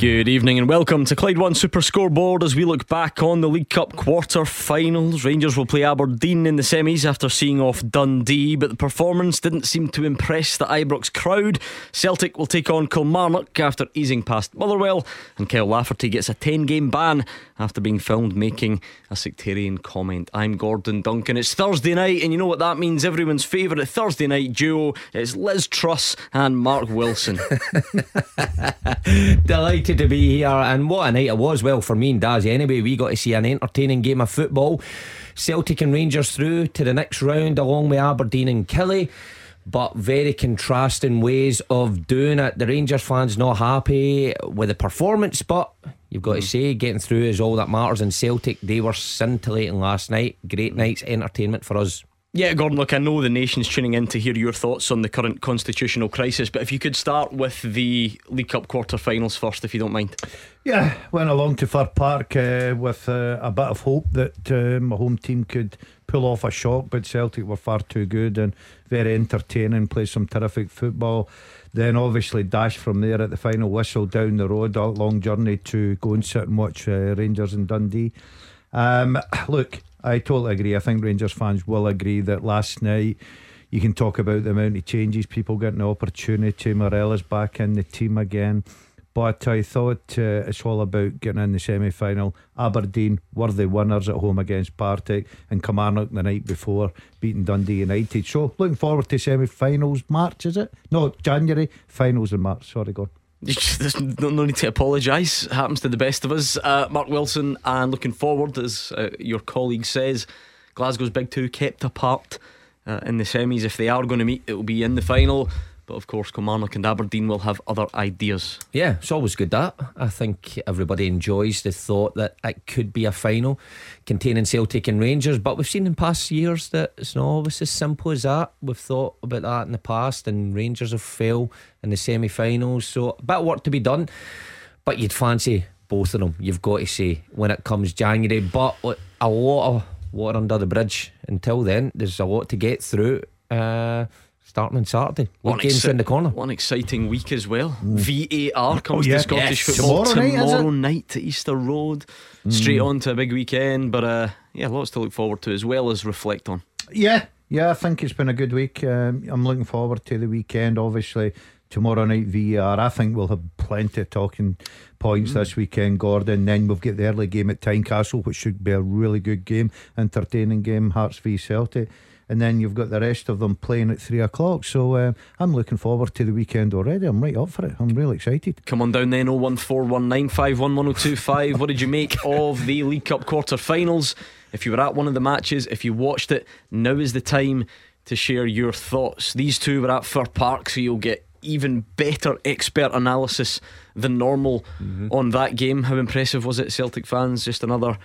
Good evening and welcome to Clyde One Super Scoreboard as we look back on the League Cup quarter-finals. Rangers will play Aberdeen in the semis after seeing off Dundee, but the performance didn't seem to impress the Ibrox crowd. Celtic will take on Kilmarnock after easing past Motherwell, and Kyle Lafferty gets a 10-game ban after being filmed making a sectarian comment. I'm Gordon Duncan. It's Thursday night, and you know what that means. Everyone's favourite Thursday night duo is Liz Truss and Mark Wilson. Delighted to be here, and what a night it was. Well, for me and Dazzy anyway, we got to see an entertaining game of football. Celtic and Rangers through to the next round along with Aberdeen and Killie, but very contrasting ways of doing it. The Rangers fans not happy with the performance, but you've got to say getting through is all that matters. And Celtic, they were scintillating last night. Great night's entertainment for us. Yeah, Gordon, look, I know the nation's tuning in to hear your thoughts on the current constitutional crisis, but if you could start with the League Cup quarter-finals first, if you don't mind. Yeah, went along to Fir Park with a bit of hope that my home team could pull off a shock, but Celtic were far too good and very entertaining, played some terrific football. Then obviously dashed from there at the final whistle down the road, a long journey to go and sit and watch Rangers and Dundee. Look, I totally agree. I think Rangers fans will agree that last night, you can talk about the amount of changes, people getting the opportunity, Morelos back in the team again, but I thought it's all about getting in the semi-final. Aberdeen were the winners at home against Partick, and Kilmarnock the night before beating Dundee United. So looking forward to semi-finals. March, is it? No, January. Finals in March. Sorry, go on. There's no need to apologise. Happens to the best of us. Mark Wilson, and looking forward, as your colleague says, Glasgow's big two kept apart in the semis. If they are going to meet, it will be in the final. But of course, Kilmarnock and Aberdeen will have other ideas. Yeah, it's always good that. I think everybody enjoys the thought that it could be a final containing Celtic and Rangers, but we've seen in past years that it's not always as simple as that. We've thought about that in the past, and Rangers have failed in the semi-finals, so a bit of work to be done, but you'd fancy both of them, you've got to say, when it comes January. But a lot of water under the bridge until then. There's a lot to get through. Starting on Saturday, what game's in the corner? One exciting week as well. VAR comes to Scottish football tomorrow night to Easter Road. Straight on to a big weekend, but yeah, lots to look forward to as well as reflect on. Yeah, I think it's been a good week. I'm looking forward to the weekend. Obviously tomorrow night VAR. I think we'll have plenty of talking points this weekend, Gordon. Then we'll get the early game at Tynecastle, which should be a really good game, entertaining game, Hearts v Celtic. And then you've got the rest of them playing at 3 o'clock. So I'm looking forward to the weekend already. I'm right up for it. I'm really excited. Come on down then. 01419511025. What did you make of the League Cup quarter-finals? If you were at one of the matches, if you watched it, now is the time to share your thoughts. These two were at Fir Park, so you'll get even better expert analysis than normal on that game. How impressive was it, Celtic fans? Just another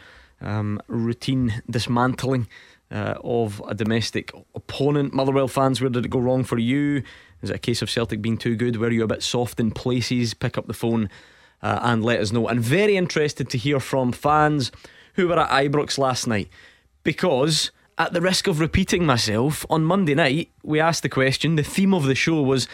routine dismantling of a domestic opponent. Motherwell fans, where did it go wrong for you? Is it a case of Celtic being too good? Were you a bit soft in places? Pick up the phone and let us know. And very interested to hear from fans who were at Ibrox last night, because at the risk of repeating myself, on Monday night we asked the question. The theme of the show was,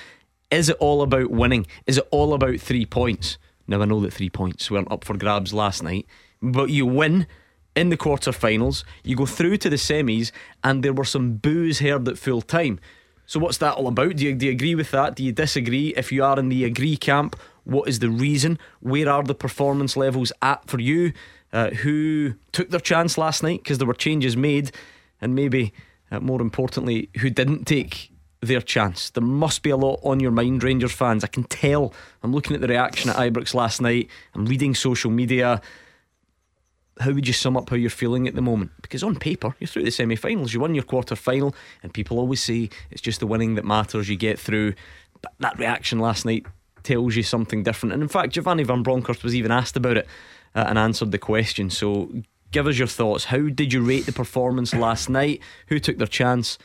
is it all about winning? Is it all about 3 points? Now I know that 3 points weren't up for grabs last night, but you win in the quarter-finals, you go through to the semis, and there were some boos heard at full time. So what's that all about? Do you agree with that? Do you disagree? If you are in the agree camp, what is the reason? Where are the performance levels at for you? Who took their chance last night, because there were changes made, and maybe more importantly, who didn't take their chance? There must be a lot on your mind, Rangers fans. I can tell. I'm looking at the reaction at Ibrox last night. I'm reading social media. How would you sum up how you're feeling at the moment? Because on paper, you're through the semi-finals, you won your quarter-final, and people always say it's just the winning that matters, you get through. But that reaction last night tells you something different. And in fact, Giovanni van Bronckhorst was even asked about it and answered the question. So give us your thoughts. How did you rate the performance last night? Who took their chance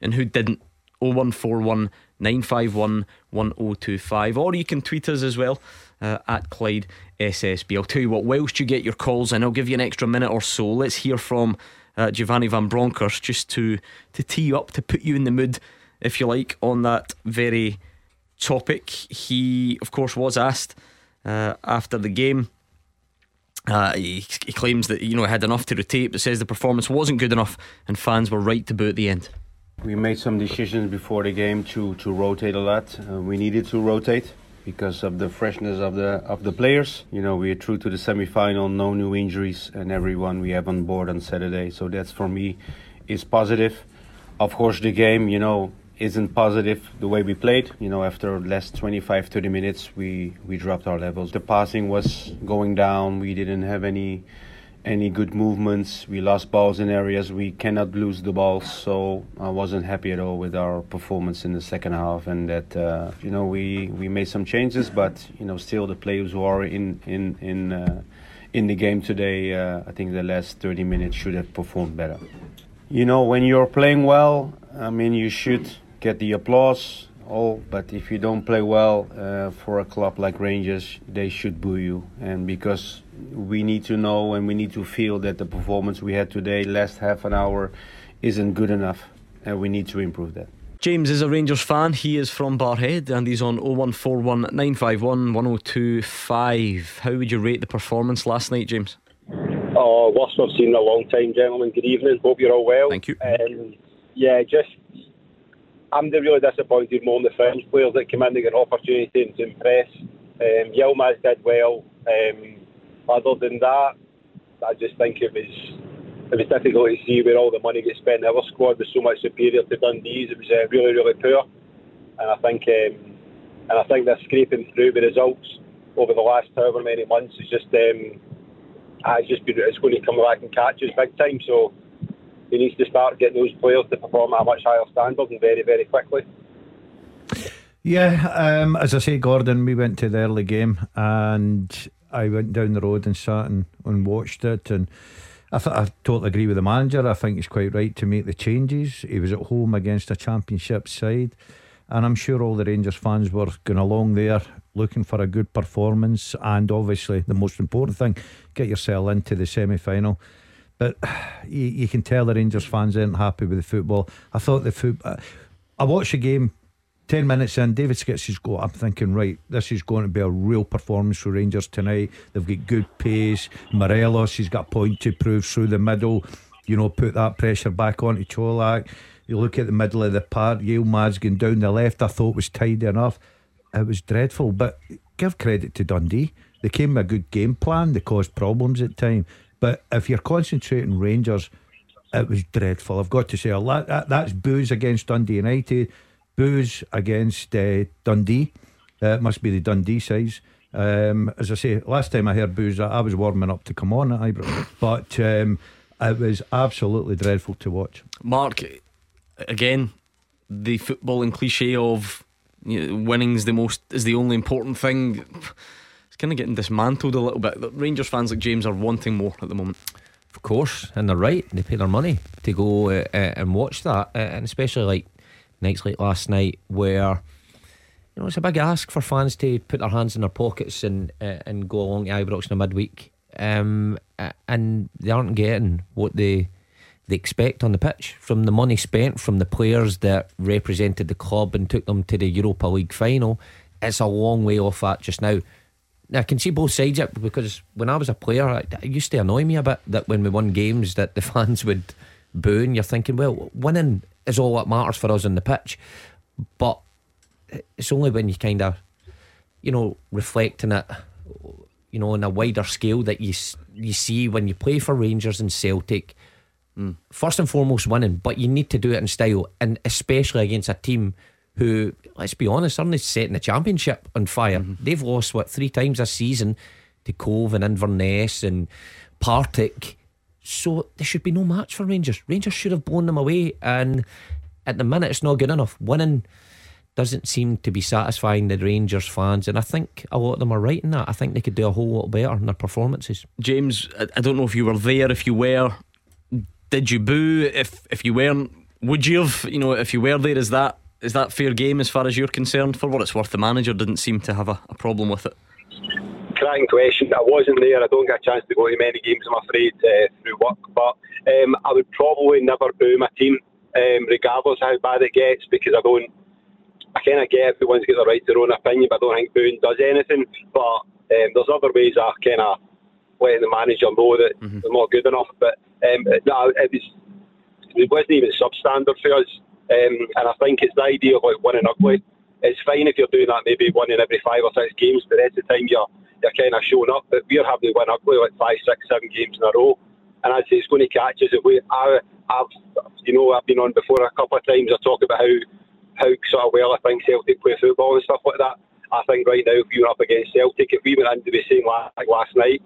and who didn't? 0141951 951 1025, or you can tweet us as well at Clyde SSB. I'll tell you what, whilst you get your calls, and I'll give you an extra minute or so, let's hear from Giovanni van Bronckhorst, just to tee you up, to put you in the mood, if you like, on that very topic. He of course was asked after the game, he claims that, you know, he had enough to rotate, but says the performance wasn't good enough and fans were right to boo at the end. We made some decisions before the game to rotate a lot. We needed to rotate because of the freshness of the players. You know, we are through to the semi-final, no new injuries, and everyone we have on board on Saturday. So that's, for me, is positive. Of course, the game, you know, isn't positive the way we played. You know, after the last 25-30 minutes, we dropped our levels. The passing was going down. We didn't have any good movements. We lost balls in areas we cannot lose the balls. So I wasn't happy at all with our performance in the second half, and that you know, we made some changes, but you know, still the players who are in the game today, I think the last 30 minutes should have performed better. You know, when you're playing well, I mean, you should get the applause, but if you don't play well for a club like Rangers, they should boo you. And because we need to know and we need to feel that the performance we had today, last half an hour, isn't good enough, and we need to improve that. James is a Rangers fan. He is from Barhead, and he's on 0141 951 1025. How would you rate the performance last night, James? Oh, worst I've seen in a long time, gentlemen. Good evening. Hope you're all well. Thank you. I'm really disappointed more in the French players that came in to get an opportunity and to impress. Yilmaz did well. Other than that, I just think it was difficult to see where all the money gets spent. Our squad was so much superior to Dundee's. It was really, really poor. And I think they're scraping through the results over the last however many months. It's just it's going to come back and catch us big time. So he needs to start getting those players to perform at a much higher standard and very, very quickly. Yeah, as I say, Gordon, we went to the early game and I went down the road and sat and watched it, and I totally agree with the manager. I think he's quite right to make the changes. He was at home against a Championship side, and I'm sure all the Rangers fans were going along there looking for a good performance, and obviously the most important thing, get yourself into the semi-final. But you can tell the Rangers fans aren't happy with the football. I thought I watched the game 10 minutes in, Davis gets his goal. I'm thinking, right, this is going to be a real performance for Rangers tonight. They've got good pace. Morelos, he's got a point to prove through the middle. You know, put that pressure back onto Colak. You look at the middle of the park, Yilmaz going down the left, I thought was tidy enough. It was dreadful, but give credit to Dundee. They came with a good game plan. They caused problems at times. But if you're concentrating Rangers, it was dreadful. I've got to say, that's boos against Dundee United. Boos against Dundee. It must be the Dundee size. As I say, last time I heard boos, I was warming up to come on at Ibrox. But it was absolutely dreadful to watch. Mark, again, the footballing cliche of, you know, winning's the only important thing. It's kind of getting dismantled a little bit. Rangers fans like James are wanting more at the moment. Of course, and they're right. They pay their money to go and watch that, and especially like nights like last night, where, you know, it's a big ask for fans to put their hands in their pockets and go along to Ibrox in a midweek, and they aren't getting what they expect on the pitch from the money spent from the players that represented the club and took them to the Europa League final. It's a long way off that just now. I can see both sides of it, because when I was a player, it used to annoy me a bit that when we won games that the fans would boo, and you're thinking, well, winning is all that matters for us on the pitch. But it's only when you kind of, you know, reflect on it, you know, on a wider scale, that you see when you play for Rangers and Celtic, first and foremost winning, but you need to do it in style, and especially against a team who, let's be honest, aren't they setting the Championship on fire? Mm-hmm. They've lost, what, 3 times this season to Cove and Inverness and Partick. So there should be no match for Rangers. Rangers should have blown them away, and at the minute it's not good enough. Winning doesn't seem to be satisfying the Rangers fans, and I think a lot of them are right in that. I think they could do a whole lot better in their performances. James, I don't know if you were there. If you were, did you boo? If you weren't, would you have? You know, if you were there, is that Is that fair game as far as you're concerned? For what it's worth, the manager didn't seem to have a problem with it. Cracking question. I wasn't there. I don't get a chance to go to many games, I'm afraid, through work. But I would probably never boo my team, regardless how bad it gets, because I kind of get everyone's got the right to their own opinion, but I don't think booing does anything. But there's other ways of kind of letting the manager know that they're not good enough. But it wasn't even substandard for us. And I think it's the idea of like winning ugly. It's fine if you're doing that maybe one in every 5 or 6 games, but that's the time you're kind of showing up. But we're having to win ugly like 5, 6, 7 games in a row. And I'd say it's going to catch us. I've been on before a couple of times. I talk about how sort of well I think Celtic play football and stuff like that. I think right now if we were up against Celtic, if we went into the same like last night,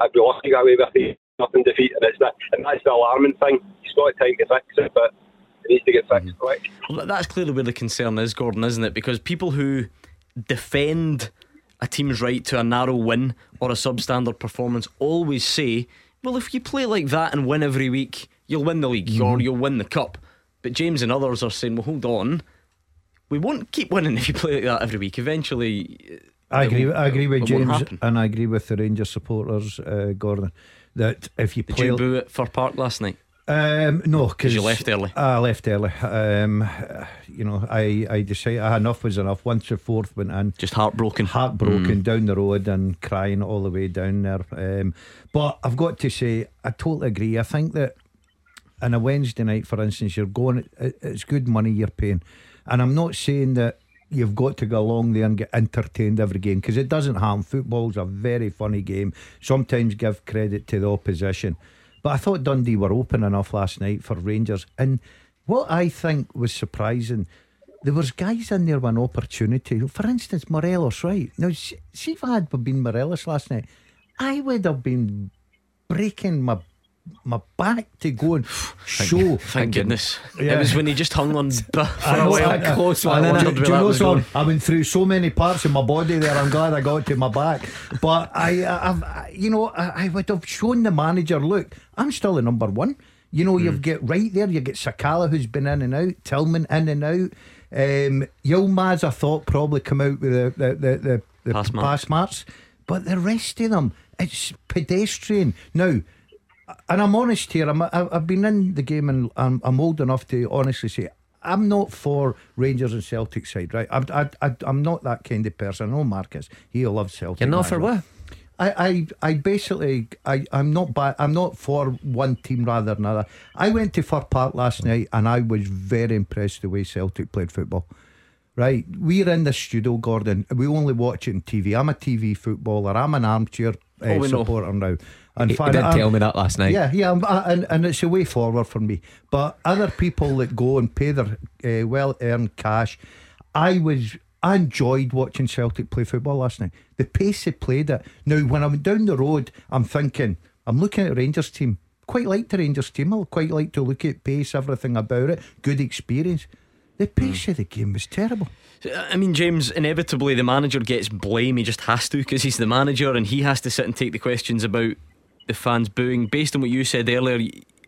I'd be lost to get away with it, nothing defeat, and that's the alarming thing. It's got time to fix it, but it needs to get fixed quick. Well, that's clearly where the concern is, Gordon, isn't it? Because people who defend a team's right to a narrow win or a substandard performance always say, well, if you play like that and win every week, you'll win the league or you'll win the cup. But James and others are saying, well, hold on, we won't keep winning if you play like that every week. Eventually, I agree with James, and I agree with the Rangers supporters, Gordon, that if you play... Did you boo at Fir Park last night? No, because you left early. I left early. I decided enough was enough. 1 through 4th went in. Just heartbroken down the road and crying all the way down there. But I've got to say, I totally agree. I think that on a Wednesday night, for instance, you're going. It's good money you're paying, and I'm not saying that you've got to go along there and get entertained every game, because it doesn't harm. Football's a very funny game. Sometimes give credit to the opposition. But I thought Dundee were open enough last night for Rangers. And what I think was surprising, there was guys in there with an opportunity. For instance, Morelos, right? Now, see if I had been Morelos last night, I would have been breaking my back to go and show. Thank goodness. Yeah. It was when he just hung on close. I went through so many parts of my body there. I'm glad I got to my back. But I would have shown the manager, look, I'm still the number one. You know, you've got right there, you get Sakala, who's been in and out, Tillman in and out, Yilmaz I thought probably come out with the pass marks. But the rest of them, it's pedestrian. Now, and I'm honest here, I've been in the game, and I'm old enough to honestly say I'm not for Rangers and Celtic side, right? I'm not that kind of person. I know Marcus, he loves Celtic. You're not for what? I'm not for one team rather than another. I went to Fir Park last night and I was very impressed the way Celtic played football. Right, we're in the studio, Gordon. We only watch it on TV. I'm a TV footballer. I'm an armchair supporter now. And you didn't tell me that last night. Yeah, and it's a way forward for me. But other people that go and pay their well-earned cash, I enjoyed watching Celtic play football last night. The pace they played it. Now, when I'm down the road, I'm thinking, I'm looking at Rangers team. Quite like the Rangers team. I quite like to look at pace, everything about it. Good experience. The pace of the game was terrible. I mean, James, inevitably the manager gets blame. He just has to, because he's the manager, and he has to sit and take the questions about the fans booing. Based on what you said earlier,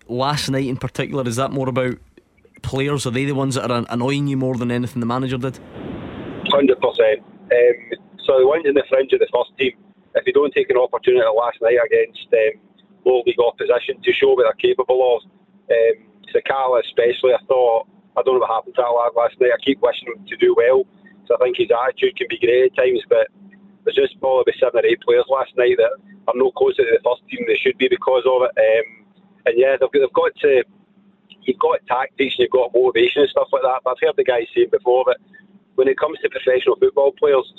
last night in particular, is that more about players? Are they the ones that are annoying you more than anything the manager did? 100%. So the ones in the fringe of the first team, if they don't take an opportunity last night against low league opposition to show what they're capable of, Sakala especially, I thought, I don't know what happened to that lad last night. I keep wishing him to do well, so I think his attitude can be great at times, but there's just probably 7 or 8 players last night that are no closer to the first team they should be because of it. And yeah, you've got tactics and you've got motivation and stuff like that, but I've heard the guys saying before that when it comes to professional football players,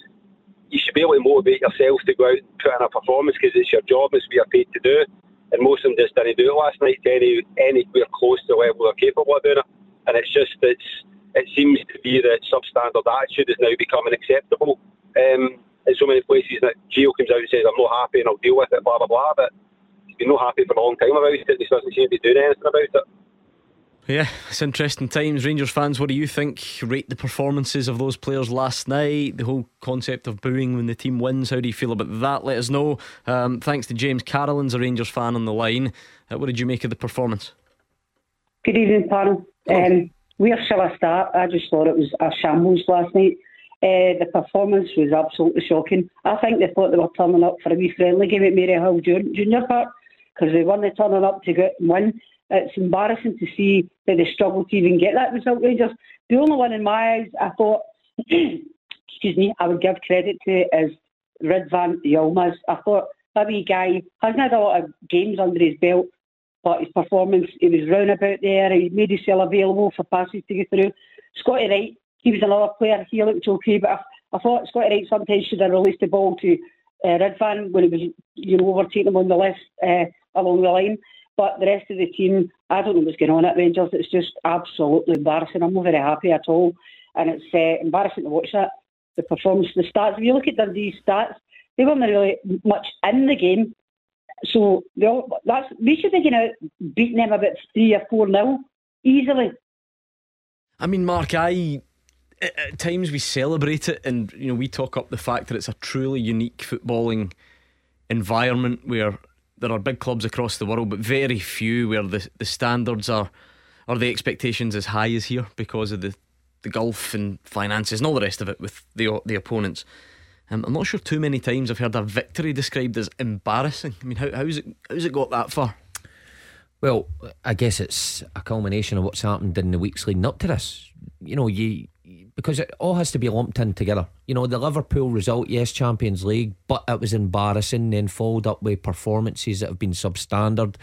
you should be able to motivate yourself to go out and put in a performance, because it's your job, it's what you're paid to do, and most of them just didn't do it last night to anywhere close to the level they're capable of doing it. And it's just it seems to be that substandard attitude is now becoming acceptable in so many places. That Gio comes out and says, I'm not happy and I'll deal with it, blah blah blah, but he's been not happy for a long time about it, and he doesn't seem to be doing anything about it. Yeah, it's interesting times. Rangers fans, what do you think? Rate the performances of those players last night, the whole concept of booing when the team wins. How do you feel about that? Let us know. Thanks to James. Carolyn's a Rangers fan on the line. What did you make of the performance? Good evening, Paul. Where shall I start? I just thought it was a shambles last night. The performance was absolutely shocking. I think they thought they were turning up for a wee friendly game at Maryhill Junior Park because they weren't turning up to get win. It's embarrassing to see that they struggled to even get that result, Rangers. The only one in my eyes I thought, excuse me, I would give credit to is Ridvan Yilmaz. I thought that wee guy hasn't had a lot of games under his belt, but his performance, he was roundabout there, he made himself available for passes to get through. Scotty Wright, he was another player. He looked okay, but I thought Scotty Wright sometimes should have released the ball to Ridvan when he was, you know, overtaking him on the left along the line. But the rest of the team, I don't know what's going on at Rangers. It's just absolutely embarrassing. I'm not very happy at all, and it's embarrassing to watch that. The performance, the stats. If you look at Dundee's stats, they weren't really much in the game. So we should be beating them about 3 or 4-0 easily. I mean, Mark, at times we celebrate it, and you know we talk up the fact that it's a truly unique footballing environment where there are big clubs across the world, but very few where the standards are or the expectations as high as here because of the gulf and finances and all the rest of it with the opponents. I'm not sure too many times I've heard a victory described as embarrassing. I mean, how's it got that far? Well, I guess it's a culmination of what's happened in the weeks leading up to this. You know, because it all has to be lumped in together. You know, the Liverpool result, yes, Champions League, but it was embarrassing, then followed up with performances that have been substandard,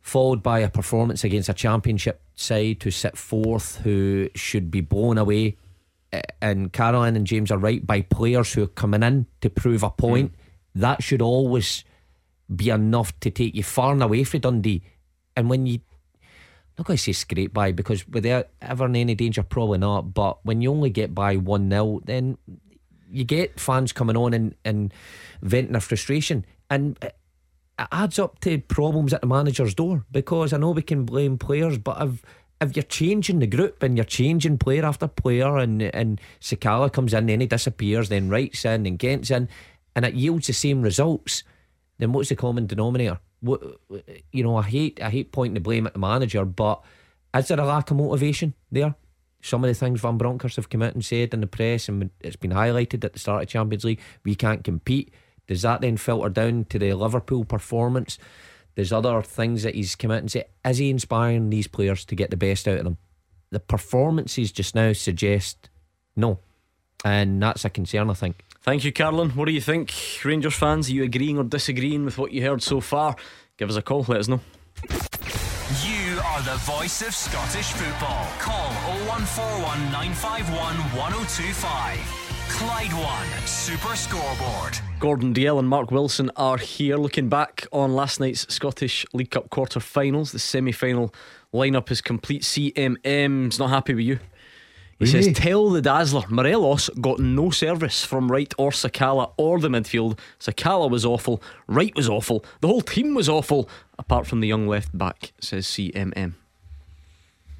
followed by a performance against a Championship side who sit fourth, who should be blown away. And Caroline and James are right, by players who are coming in to prove a point. That should always be enough to take you far and away from Dundee. And when you, I'm not going to say scrape by, because were they ever in any danger? Probably not. But when you only get by 1-0, then you get fans coming on and venting their frustration, and it adds up to problems at the manager's door. Because I know we can blame players, but if you're changing the group and you're changing player after player, and Sakala comes in, then he disappears, then Wright's in, then Gent's in, and it yields the same results, then what's the common denominator? What, you know, I hate pointing the blame at the manager, but is there a lack of motivation there? Some of the things Van Bronckhorst have come out and said in the press, and it's been highlighted at the start of Champions League, we can't compete. Does that then filter down to the Liverpool performance? There's other things that he's come out and said. Is he inspiring these players to get the best out of them? The performances just now suggest no, and that's a concern, I think. Thank you, Carolyn. What do you think, Rangers fans? Are you agreeing or disagreeing with what you heard so far? Give us a call, let us know. You are the voice of Scottish football. Call 0141 951 1025. Clyde One Super Scoreboard. Gordon DL and Mark Wilson are here looking back on last night's Scottish League Cup quarter-finals. The semi-final lineup is complete. CMM's not happy with you. He really? Says, tell the dazzler, Morelos got no service from Wright or Sakala or the midfield. Sakala was awful, Wright was awful, the whole team was awful, apart from the young left back, says CMM.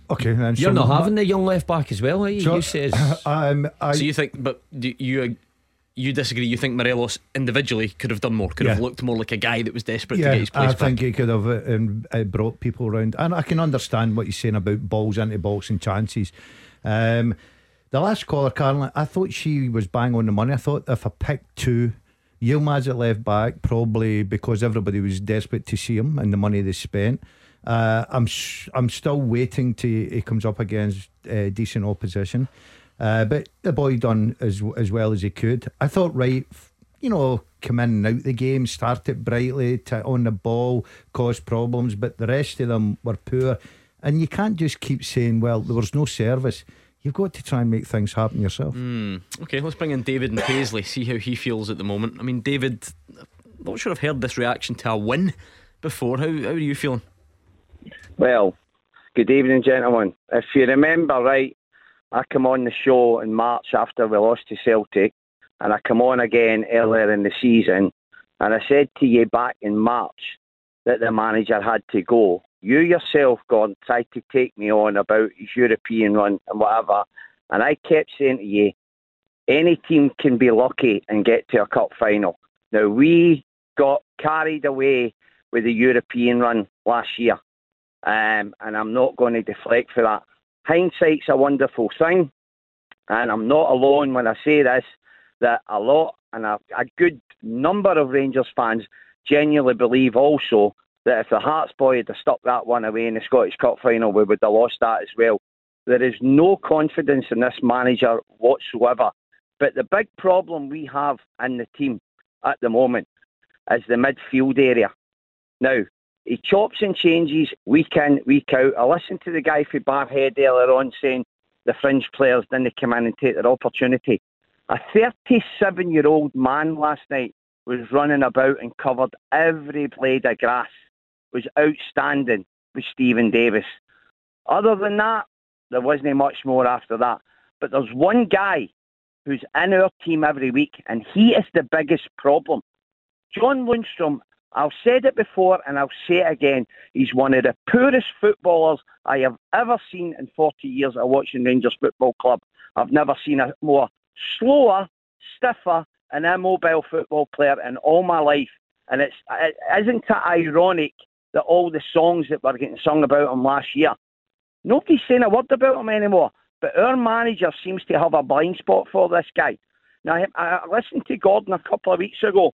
Okay, then you're not having the young left back as well, are you? Sure. You says, so you think, but you disagree? You think Morelos individually could have done more, could have looked more like a guy that was desperate to get his place back? I think he could have brought people around, and I can understand what he's saying about balls into box and chances. The last caller, Caroline, I thought she was bang on the money. I thought if I picked two, Yilmaz at left back, probably because everybody was desperate to see him and the money they spent. I'm still waiting till he comes up against decent opposition, but the boy done as well as he could. I thought Wright, you know, come in and out the game, start it brightly, on the ball, cause problems, but the rest of them were poor. And you can't just keep saying, well, there was no service. You've got to try and make things happen yourself. Okay, let's bring in David and Paisley, see how he feels at the moment. I mean, David, I'm not sure I've heard this reaction to a win before. How are you feeling? Well, good evening, gentlemen. If you remember right, I come on the show in March after we lost to Celtic, and I come on again earlier in the season, and I said to you back in March that the manager had to go. You yourself, Gordon, tried to take me on about his European run and whatever, and I kept saying to you, any team can be lucky and get to a cup final. Now, we got carried away with the European run last year. And I'm not going to deflect for that. hindsight's a wonderful thing, and I'm not alone when I say this, that a lot and a good number of Rangers fans genuinely believe also that if the Hearts boy had stuck that one away in the Scottish Cup final, we would have lost that as well. There is no confidence in this manager whatsoever. But the big problem we have in the team at the moment is the midfield area. Now, he chops and changes week in, week out. I listened to the guy from Barhead earlier on saying the fringe players didn't come in and take their opportunity. A 37-year-old man last night was running about and covered every blade of grass. Was outstanding with Stephen Davis. Other than that, there wasn't much more after that. But there's one guy who's in our team every week, and he is the biggest problem. John Lundstram, I've said it before and I'll say it again, he's one of the poorest footballers I have ever seen in 40 years of watching Rangers Football Club. I've never seen a more slower, stiffer and immobile football player in all my life. And isn't it ironic that all the songs that were getting sung about him last year, nobody's saying a word about him anymore. But our manager seems to have a blind spot for this guy. Now, I listened to Gordon a couple of weeks ago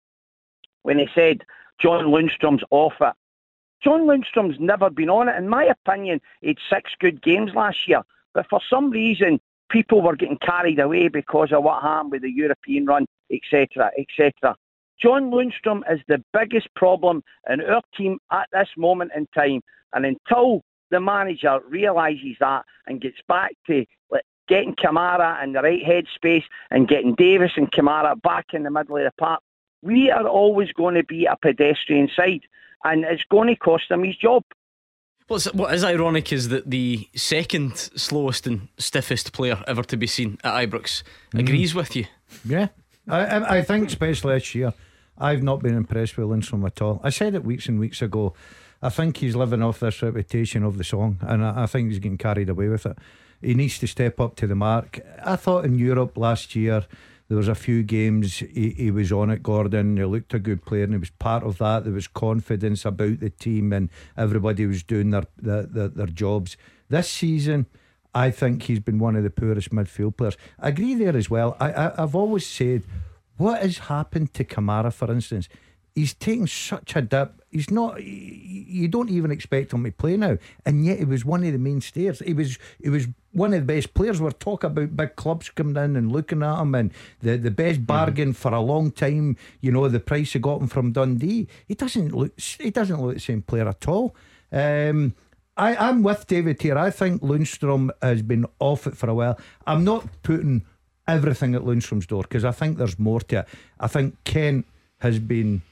when he said John Lundstrom's off it. John Lundstrom's never been on it. In my opinion, he had 6 good games last year. But for some reason, people were getting carried away because of what happened with the European run, etc., etc. John Lundstram is the biggest problem in our team at this moment in time. And until the manager realises that and gets back to getting Kamara in the right headspace and getting Davis and Kamara back in the middle of the park, we are always going to be a pedestrian side, and it's going to cost him his job. What is ironic is that the second slowest and stiffest player ever to be seen at Ibrox agrees with you. Yeah, I think especially this year I've not been impressed with Lindstrom at all. I said it weeks and weeks ago. I think he's living off this reputation of the song, and I think he's getting carried away with it. He needs to step up to the mark. I thought in Europe last year there was a few games he was on it, Gordon. He looked a good player and he was part of that. There was confidence about the team and everybody was doing their jobs. This season I think he's been one of the poorest midfield players. I agree there as well. I've always said, what has happened to Kamara, for instance? He's taken such a dip. He's not. You don't even expect him to play now, and yet he was one of the mainstays. He was one of the best players. We're talking about big clubs coming in and looking at him, and the best bargain for a long time. You know the price he got him from Dundee. He doesn't look the same player at all. I'm with David here. I think Lundstram has been off it for a while. I'm not putting everything at Lundstrom's door because I think there's more to it. I think Kent has been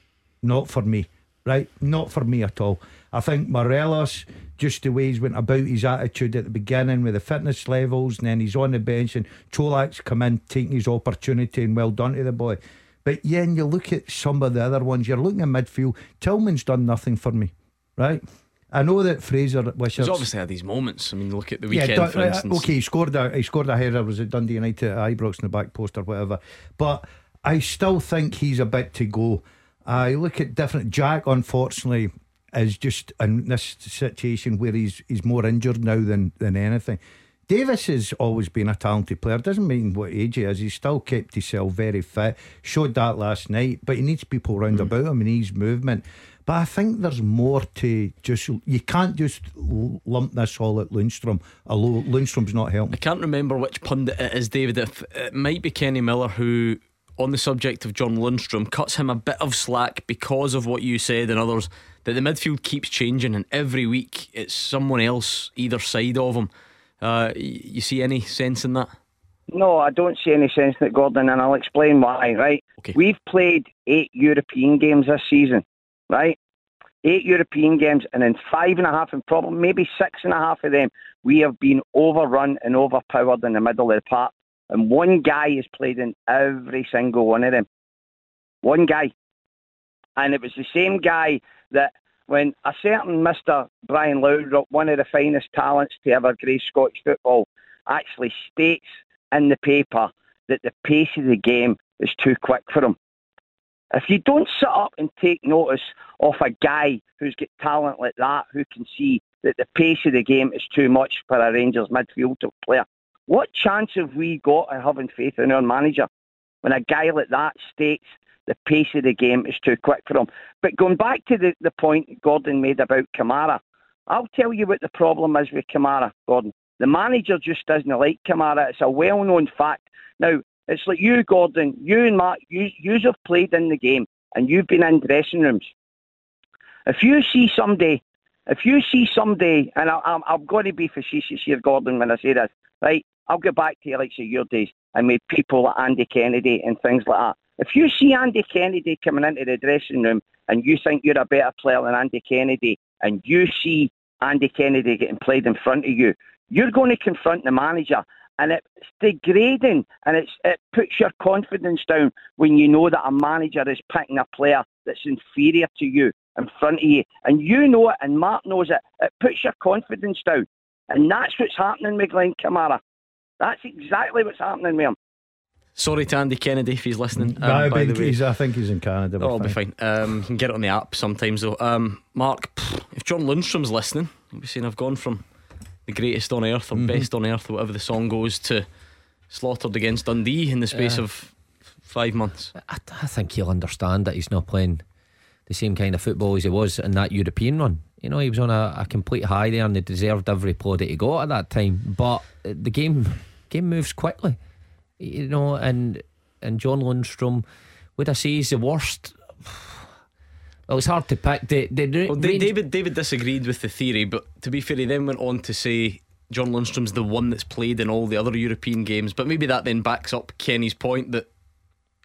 not for me. Right, not for me at all. I think Morelos, just the way he's went about his attitude at the beginning with the fitness levels, and then he's on the bench and Cholak's come in taking his opportunity, and well done to the boy. But yeah, and you look at some of the other ones, you're looking at midfield, Tillman's done nothing for me. Right, I know that Fraser Wishers, he's obviously had these moments. I mean, look at the weekend, for instance. Okay, he scored a header. Was it Dundee United at Ibrox in the back post or whatever? But I still think he's a bit to go. I look at different. Jack, unfortunately, is just in this situation where he's more injured now than anything. Davis has always been a talented player. Doesn't mean what age he is. He's still kept himself very fit. Showed that last night. But he needs people round about him and his movement. But I think there's more to just. You can't just lump this all at Lundstram, although Lundstrom's not helping. I can't remember which pundit it is, David. It might be Kenny Miller who, on the subject of John Lundstram, cuts him a bit of slack because of what you said and others, that the midfield keeps changing and every week it's someone else either side of him. You see any sense in that? No, I don't see any sense in it, Gordon, and I'll explain why. Right, okay. We've played 8 European games this season. Right, 8 European games, and in 5.5 and probably maybe 6.5 of them we have been overrun and overpowered in the middle of the park. And one guy has played in every single one of them. One guy. And it was the same guy that when a certain Mr. Brian Laudrup, one of the finest talents to ever grace Scottish football, actually states in the paper that the pace of the game is too quick for him. If you don't sit up and take notice of a guy who's got talent like that, who can see that the pace of the game is too much for a Rangers midfield player. What chance have we got of having faith in our manager when a guy like that states the pace of the game is too quick for him? But going back to the point Gordon made about Kamara, I'll tell you what the problem is with Kamara, Gordon. The manager just doesn't like Kamara. It's a well-known fact. Now, it's like you, Gordon, you and Mark, you have played in the game and you've been in dressing rooms. If you see somebody, and I'm going to be facetious here, Gordon, when I say this, right? I'll go back to, like, say, your days and with people like Andy Kennedy and things like that. If you see Andy Kennedy coming into the dressing room and you think you're a better player than Andy Kennedy and you see Andy Kennedy getting played in front of you, you're going to confront the manager. And it's degrading, and it puts your confidence down when you know that a manager is picking a player that's inferior to you in front of you. And you know it, and Mark knows it. It puts your confidence down. And that's what's happening with Glenn Kamara. That's exactly what's happening with him. Sorry to Andy Kennedy if he's listening. I think he's in Canada. Oh, I'll be fine. You can get it on the app sometimes, though. Mark, if John Lundstrom's listening, he'll be saying, I've gone from the greatest on earth or best on earth, whatever the song goes, to slaughtered against Dundee in the space of 5 months. I think he'll understand that he's not playing the same kind of football as he was in that European run. You know, he was on a complete high there and they deserved every player that he got at that time. But the game moves quickly, you know, and John Lundstram, would I say he's the worst? Well, it's hard to pick. David disagreed with the theory, but to be fair, he then went on to say John Lundstrom's the one that's played in all the other European games. But maybe that then backs up Kenny's point that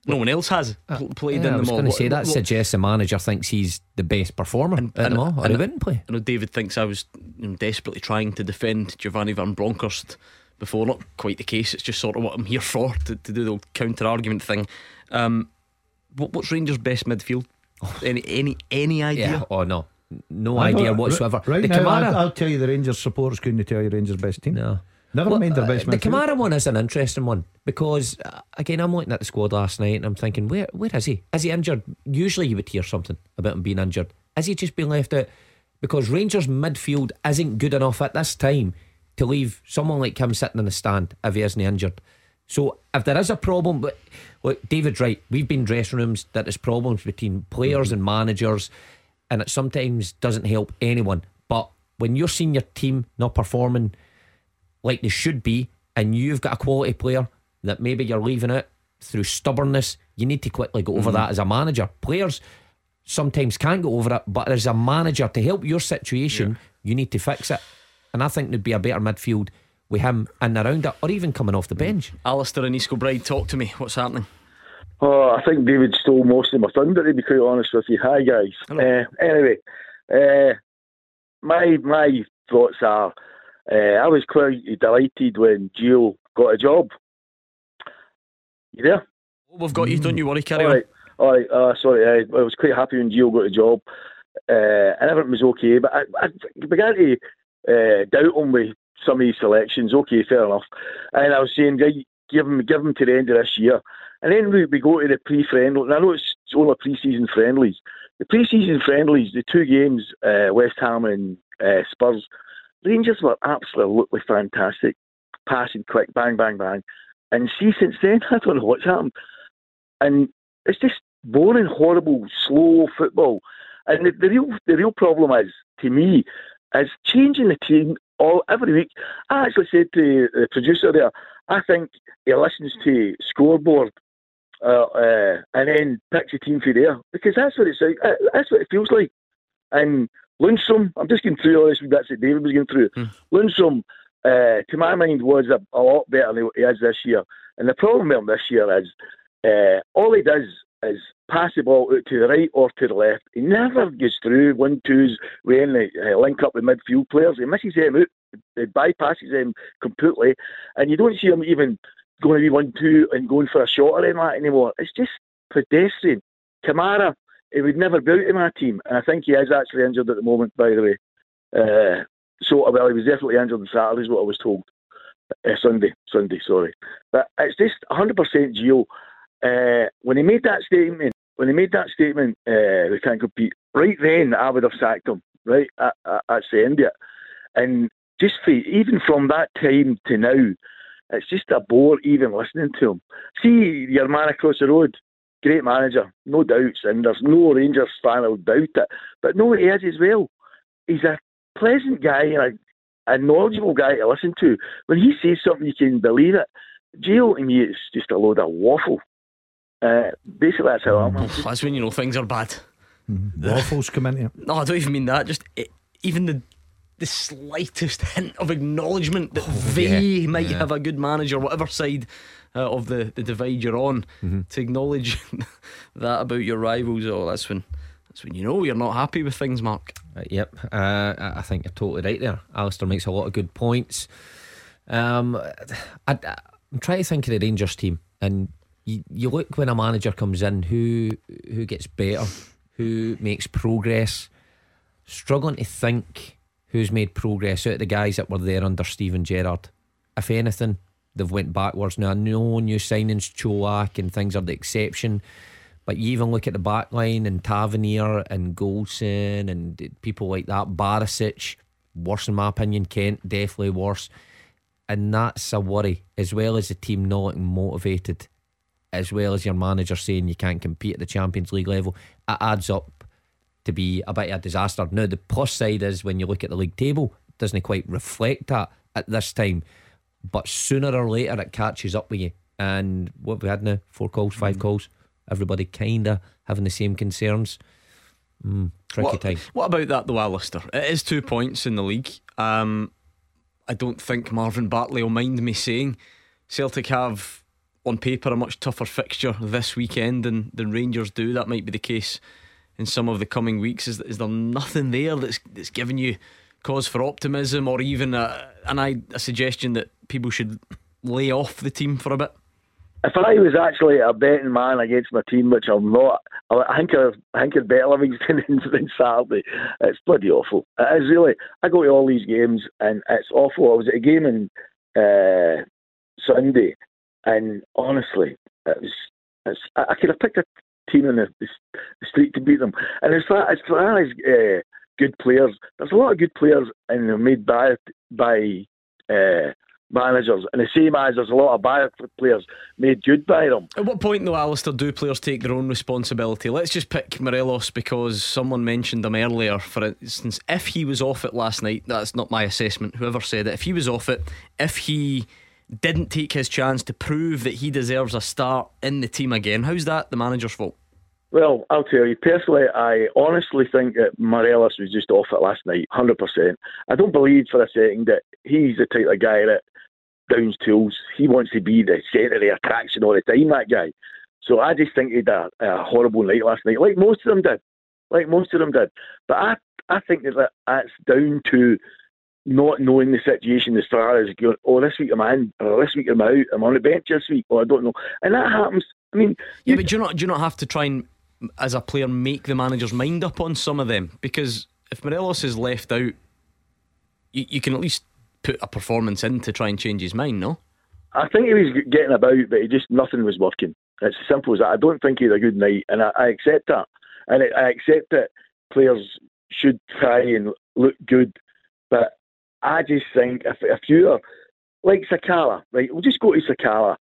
no one else has played in them all. I was going to say that suggests the manager thinks he's the best performer in them all, or he wouldn't play. I know David thinks I was desperately trying to defend Giovanni van Bronckhorst before. Not quite the case. It's just sort of what I'm here for, to do the counter argument thing. What's Rangers' best midfield? Any idea? Yeah. Oh no, no idea whatsoever. Right now, Kamara, I'll tell you the Rangers supporters couldn't tell you Rangers' best team. No, never mind their best. The Kamara one is an interesting one because again, I'm looking at the squad last night and I'm thinking, where is he? Is he injured? Usually, you would hear something about him being injured. Is he just being left out? Because Rangers' midfield isn't good enough at this time to leave someone like him sitting in the stand if he isn't injured. So if there is a problem, but look, David's right. We've been dressing rooms that there's problems between players and managers, and it sometimes doesn't help anyone. But when you're seeing your team not performing like they should be, and you've got a quality player that maybe you're leaving out through stubbornness, you need to quickly go over that as a manager. Players sometimes can go over it, but as a manager, to help your situation, you need to fix it. And I think there'd be a better midfield with him in the round up, or even coming off the bench. Alistair and East Kilbride, talk to me. What's happening? Oh, I think David stole most of my thunder, to be quite honest with you. Hi guys. Anyway, my thoughts are I was quite delighted when Gio got a job. You there? Well, we've got you. Don't you worry. Carry on. All right. Sorry, I was quite happy when Gio got a job, and everything was okay. But I began to doubt him with some of his selections. Okay, fair enough. And I was saying, give him to the end of this year. And then we go to the pre-friendly. And I know it's only pre-season friendlies. The pre-season friendlies, the two games, West Ham and Spurs, Rangers were absolutely fantastic. Passing quick, bang, bang, bang. And see, since then, I don't know what's happened. And it's just boring, horrible, slow football. And the real problem is, to me, is changing the team every week. I actually said to the producer there, I think he listens to Scoreboard and then picks a team for there, because that's what it's like. That's what it feels like. And Lundstram, I'm just going through all this, that's what David was going through. Lundstram, to my mind, was a lot better than he is this year. And the problem with him this year is all he does is pass the ball out to the right or to the left. He never gets through 1-2s when they link up with midfield players. He misses them out, he bypasses them completely, and you don't see him even going to be 1-2 and going for a shot or anything like that anymore. It's just pedestrian. Kamara, he would never be out in my team, and I think he is actually injured at the moment, by the way. Well, he was definitely injured on Saturday, is what I was told. Sunday. But it's just 100% Gio. When he made that statement, we can't compete. Right then, I would have sacked him. Right, that's the end of it. And just for, even from that time to now, it's just a bore even listening to him. See your man across the road, great manager, no doubts, and there's no Rangers fan will doubt it. But no, he is as well. He's a pleasant guy and a knowledgeable guy to listen to. When he says something, you can believe it. Jail to me is just a load of waffle. Basically, that's how I'm. That's when you know things are bad. Waffles come in here. No, I don't even mean that. Just even the slightest hint of acknowledgement that they might have a good manager, whatever side of the divide you're on, to acknowledge that about your rivals. Oh, that's when you know you're not happy with things, Mark. Yep, I think you're totally right there. Alistair makes a lot of good points. I'm trying to think of the Rangers team, and you look when a manager comes in, who gets better, who makes progress. Struggling to think who's made progress out of the guys that were there under Stephen Gerrard. If anything, they've went backwards. Now, no new signings, Colak and things are the exception, but you even look at the back line and Tavernier and Goldson and people like that. Barisic, worse in my opinion. Kent, definitely worse. And that's a worry, as well as the team not looking motivated, as well as your manager saying you can't compete at the Champions League level. It adds up to be a bit of a disaster. Now, the plus side is when you look at the league table, it doesn't quite reflect that at this time, but sooner or later it catches up with you. And what have we had now? 4 calls, 5 calls, everybody kind of having the same concerns. Tricky time. What about that though, Alistair? It is 2 points in the league. I don't think Marvin Bartley will mind me saying Celtic have on paper a much tougher fixture this weekend than Rangers do. That might be the case in some of the coming weeks. Is there nothing there that's giving you cause for optimism, or even a suggestion that people should lay off the team for a bit? If I was actually a betting man against my team, which I'm not, I think I'd bet Livingston on Saturday. It's bloody awful. It is really. I go to all these games and it's awful. I was at a game on Sunday, and honestly, I could have picked a team in the street to beat them. And as far as good players, there's a lot of good players, and they're made by managers, and the same as there's a lot of bad players made good by them. At what point though, Alistair, do players take their own responsibility? Let's just pick Morelos because someone mentioned him earlier. For instance, if he was off it last night, that's not my assessment, whoever said it, if he was off it, if he didn't take his chance to prove that he deserves a start in the team again, how's that the manager's fault? Well, I'll tell you, personally, I honestly think that Morelos was just off it last night, 100%. I don't believe for a second that he's the type of guy that downs tools. He wants to be the centre of the attraction all the time, that guy. So I just think he had a horrible night last night, like most of them did. But I think that that's down to not knowing the situation as far as going, oh, this week I'm in, or this week I'm out, I'm on the bench this week, or I don't know. And that happens. I mean... Yeah, but do you not have to try and, as a player, make the manager's mind up on some of them? Because if Morelos is left out, you can at least put a performance in to try and change his mind, no? I think he was getting about, but nothing was working. It's as simple as that. I don't think he had a good night, and I accept that. And I accept that players should try and look good, but I just think if you are like Sakala, right? We'll just go to Sakala.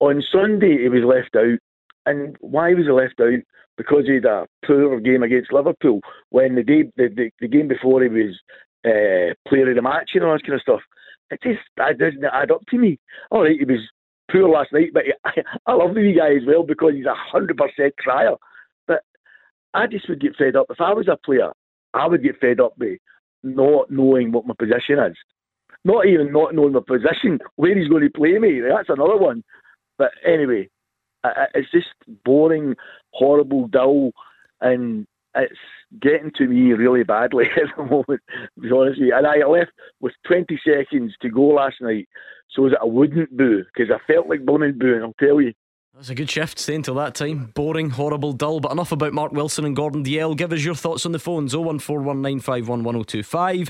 On Sunday he was left out, and why was he left out? Because he had a poor game against Liverpool, when the game before he was player of the match and all that kind of stuff. It doesn't add up to me. All right, he was poor last night, but I love the guy as well because he's 100% crier. But I just would get fed up. If I was a player, I would get fed up with not knowing what my position is. Not even not knowing my position, where he's going to play me. That's another one. But anyway, it's just boring, horrible, dull, and it's getting to me really badly at the moment, to be honest with you. And I left with 20 seconds to go last night so that I wouldn't boo, because I felt like burning booing, I'll tell you. That's a good shift, staying till that time. Boring, horrible, dull. But enough about Mark Wilson and Gordon Dalziel. Give us your thoughts on the phones, 01419511025.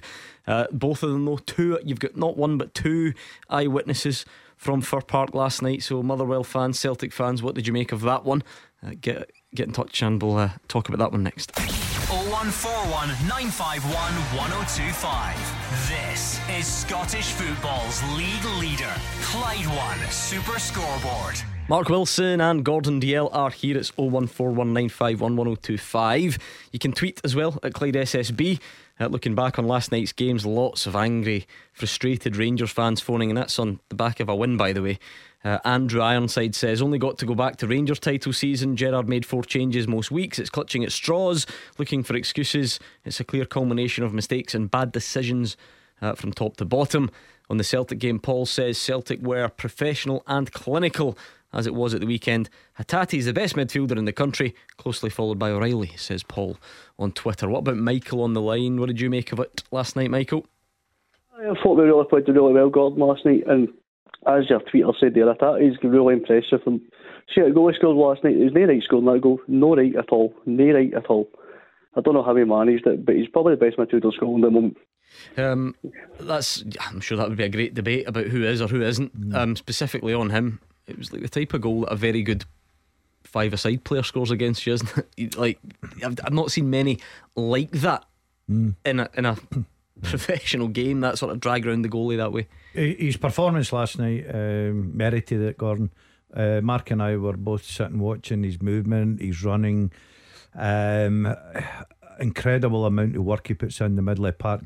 Both of them though, two, you've got not one but two eyewitnesses from Fir Park last night. So Motherwell fans, Celtic fans, what did you make of that one? Get get in touch and we'll talk about that one next. 0141 951 1025. This is Scottish football's league leader, Clyde One Super Scoreboard. Mark Wilson and Gordon DL are here. It's 0141 951 1025. You can tweet as well at Clyde SSB. Looking back on last night's games, lots of angry, frustrated Rangers fans phoning, and that's on the back of a win, by the way. Andrew Ironside says, only got to go back to Rangers title season. Gerrard made 4 changes most weeks. It's clutching at straws, looking for excuses. It's a clear culmination of mistakes and bad decisions from top to bottom. On the Celtic game, Paul says Celtic were professional and clinical, as it was at the weekend. Hatate is the best midfielder in the country, closely followed by O'Reilly, says Paul on Twitter. What about Michael on the line? What did you make of it last night, Michael? I thought we really played really well, Gordon, last night. And as your tweeter said there, Hatate's really impressive. And see, that goal he scored last night, it was no right scoring that goal. No right at all. No right at all. I don't know how he managed it, but he's probably the best midfielder in Scotland at the moment. I'm sure that would be a great debate about who is or who isn't. Specifically on him, it was like the type of goal that a very good five-a-side player scores against you, isn't it? Like, I've not seen many like that in a professional game, that sort of drag around the goalie that way. His performance last night merited it, Gordon. Mark and I were both sitting watching his movement, his running. Incredible amount of work he puts in the middle of the park.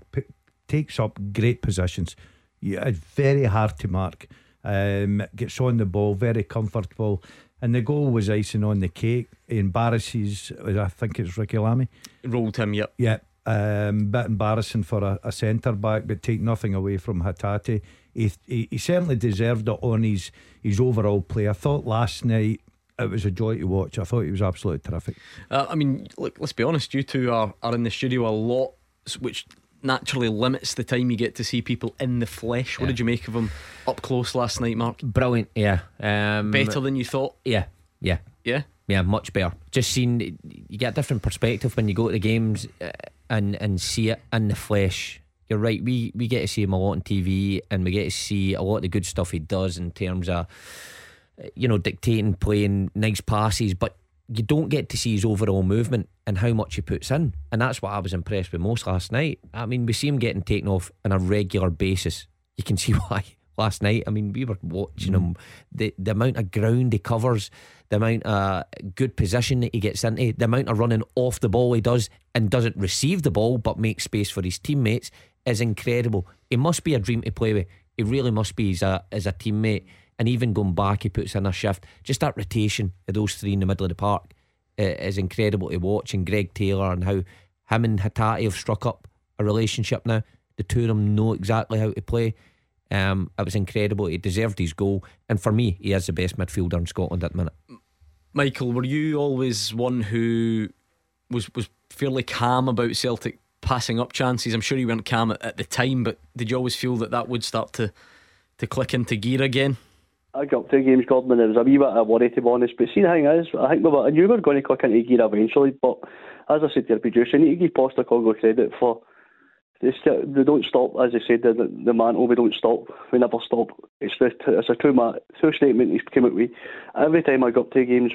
Takes up great positions. It's very hard to mark. Gets on the ball, very comfortable, and the goal was icing on the cake. He embarrasses, I think it's Ricky Lamy. Rolled him, yep. Yeah, bit embarrassing for a centre back, but take nothing away from Hatate. He certainly deserved it on his overall play. I thought last night it was a joy to watch. I thought he was absolutely terrific. I mean, look, let's be honest. You two are in the studio a lot, which naturally limits the time you get to see people in the flesh. What did you make of them up close last night, Mark? Brilliant, yeah. Better than you thought? Yeah, much better. Just seen, you get a different perspective when you go to the games and see it in the flesh. You're right, we get to see him a lot on TV, and we get to see a lot of the good stuff he does in terms of, you know, dictating, playing, nice passes, but you don't get to see his overall movement and how much he puts in. And that's what I was impressed with most last night. I mean, we see him getting taken off on a regular basis. You can see why last night. I mean, we were watching him, the amount of ground he covers, the amount of good position that he gets into, the amount of running off the ball he does and doesn't receive the ball but makes space for his teammates is incredible. It must be a dream to play with. It really must be as a teammate. And even going back, he puts in a shift. Just that rotation of those three in the middle of the park is incredible to watch. And Greg Taylor, and how him and Hatate have struck up a relationship now. The two of them know exactly how to play. It was incredible. He deserved his goal, and for me, he is the best midfielder in Scotland at the minute. Michael, were you always one who was fairly calm about Celtic passing up chances? I'm sure you weren't calm at the time, but did you always feel that would start to click into gear again? I got 2 games, Gordon, and there was a wee bit of worry, to be honest. But see, the thing is, I think I knew we were going to click into gear eventually. But as I said to your producer, I need to give Postecoglou credit for they don't stop. As I said, the mantle, we don't stop. We never stop. It's a true statement he's came out with. Every time I got 2 games,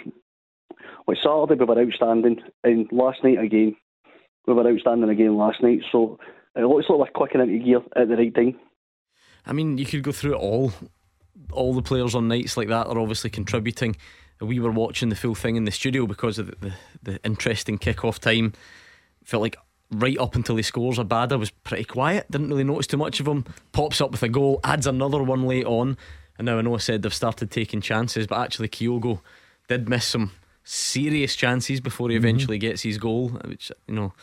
like Saturday we were outstanding, and last night again we were outstanding again last night. So it looks like we're clicking into gear at the right time. I mean, you could go through it all. All the players on nights like that are obviously contributing. We were watching the full thing in the studio because of the interesting kick-off time. Felt like right up until he scores, Abada was pretty quiet, didn't really notice too much of him. Pops up with a goal, adds another one late on. And now I know I said they've started taking chances, but actually Kyogo did miss some serious chances before he eventually gets his goal, which, you know,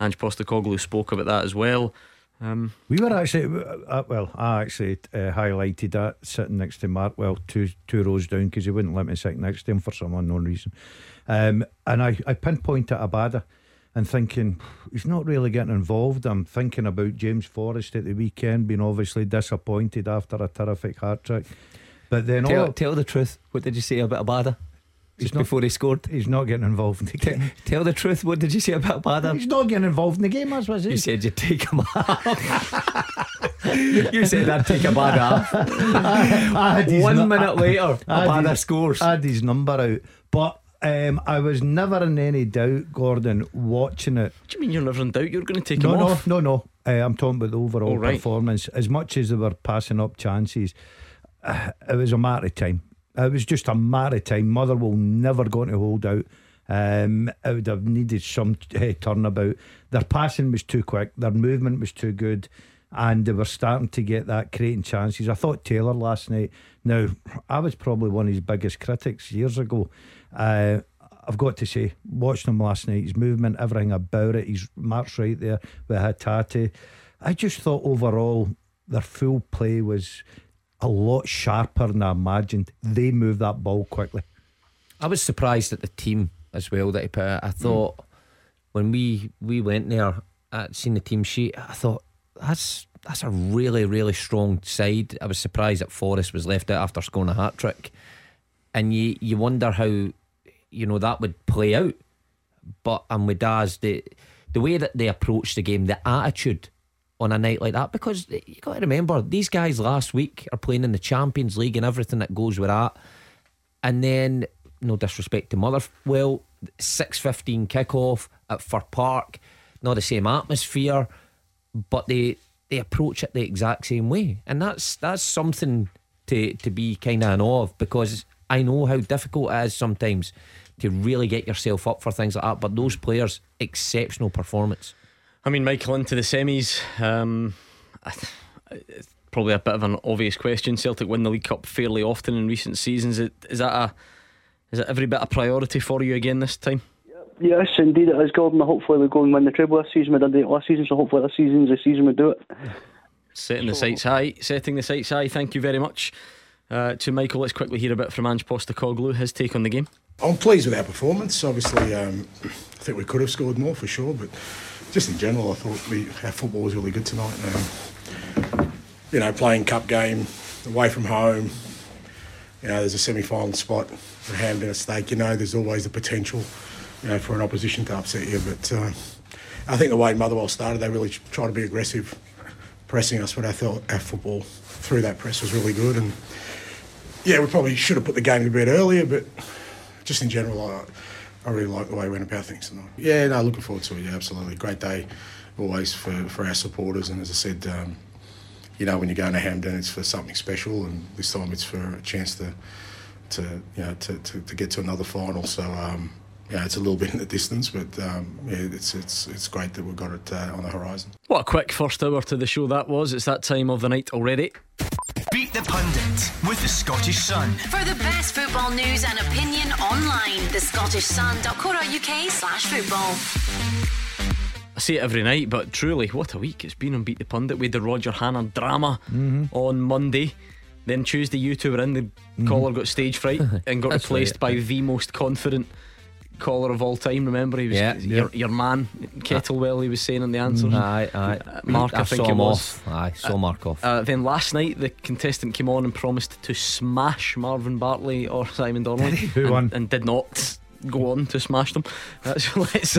Ange Postecoglou spoke about that as well. We were actually I highlighted that, sitting next to Mark, well, two rows down, because he wouldn't let me sit next to him for some unknown reason, and I pinpointed Abada and thinking he's not really getting involved. I'm thinking about James Forrest at the weekend, being obviously disappointed after a terrific hat-trick. But then tell the truth, what did you say about Abada? He's not, before he scored, he's not getting involved in the game. Tell the truth, what did you say about Badham? He's not getting involved in the game, that's what it is. You said you'd take him off. You said I'd take Abada off. I 1 minute later, Abada scores. I had his number out, but I was never in any doubt, Gordon, watching it. What do you mean you're never in doubt? You're going to take him off? No, I'm talking about the overall performance. As much as they were passing up chances, it was a matter of time. It was just a matter of time. Motherwell never going to hold out. It would have needed some turnabout. Their passing was too quick, their movement was too good, and they were starting to get that, creating chances. I thought Taylor last night. Now, I was probably one of his biggest critics years ago. I've got to say, watching him last night, his movement, everything about it, his marks right there with Hatate, I just thought overall their full play was a lot sharper than I imagined. They moved that ball quickly. I was surprised at the team as well that he put out. I thought when we went there, I'd seen the team sheet, I thought that's a really, really strong side. I was surprised that Forrest was left out after scoring a hat-trick. And you wonder how, you know, that would play out. But I'm with Daz, the way that they approached the game, the attitude on a night like that, because you got to remember, these guys last week are playing in the Champions League and everything that goes with that. And then, no disrespect to Motherwell, 6:15 kickoff at Fir Park, not the same atmosphere, but they approach it the exact same way, and that's something to be kind of in awe of, because I know how difficult it is sometimes to really get yourself up for things like that. But those players, exceptional performance. I mean, Michael, into the semis, it's probably a bit of an obvious question. Celtic win the League Cup fairly often in recent seasons. Is that every bit of priority for you again this time? Yes, indeed it is, Gordon. Hopefully we'll go and win the treble this season. We didn't do it last season, so hopefully this season's the season we do it. Setting the sights high. Thank you very much to Michael. Let's quickly hear a bit from Ange Postecoglou, his take on the game. I'm pleased with our performance. Obviously, I think we could have scored more for sure, but just in general, I thought our football was really good tonight. You know, playing cup game away from home. You know, there's a semi-final spot for Hamden at stake. You know, there's always the potential, you know, for an opposition to upset you. But I think the way Motherwell started, they really tried to be aggressive, pressing us. But I thought our football through that press was really good. And yeah, we probably should have put the game to bed earlier. But just in general, I really like the way we went about things tonight. Yeah, no, looking forward to it. Yeah, absolutely. Great day always for our supporters. And as I said, you know, when you're going to Hampden, it's for something special, and this time it's for a chance to get to another final. So yeah, it's a little bit in the distance, but yeah, it's great that we've got it on the horizon. What a quick first hour to the show that was! It's that time of the night already. Beat the Pundit with the Scottish Sun for the best football news and opinion online. thescottishsun.co.uk/football. I say it every night, but truly, what a week it's been on Beat the Pundit. We had the Roger Hannah drama on Monday. Then Tuesday, you two were in. The caller got stage fright and got replaced by the most confident caller of all time. Remember, he was your man, Kettlewell, he was saying on the answers. Aye. Mark, I think it was. Aye, saw Mark off. Then last night, the contestant came on and promised to smash Marvin Bartley or Simon Donnelly. Who won? And did not go on to smash them. So let's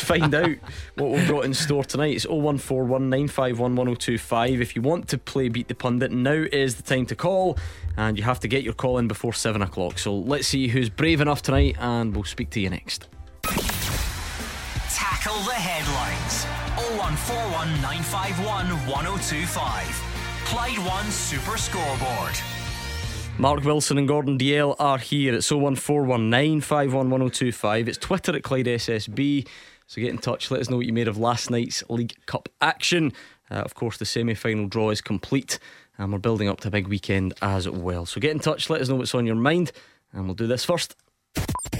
find out what we've got in store tonight. It's 01419511025. If you want to play Beat the Pundit, now is the time to call, and you have to get your call in before 7 o'clock. So let's see who's brave enough tonight, and we'll speak to you next. Tackle the headlines. 01419511025. Clyde One Super Scoreboard. Mark Wilson and Gordon DL are here. It's 01419511025. It's Twitter at Clyde SSB. So get in touch, let us know what you made of last night's League Cup action. Of course, the semi-final draw is complete, and we're building up to a big weekend as well. So get in touch, let us know what's on your mind, and we'll do this first.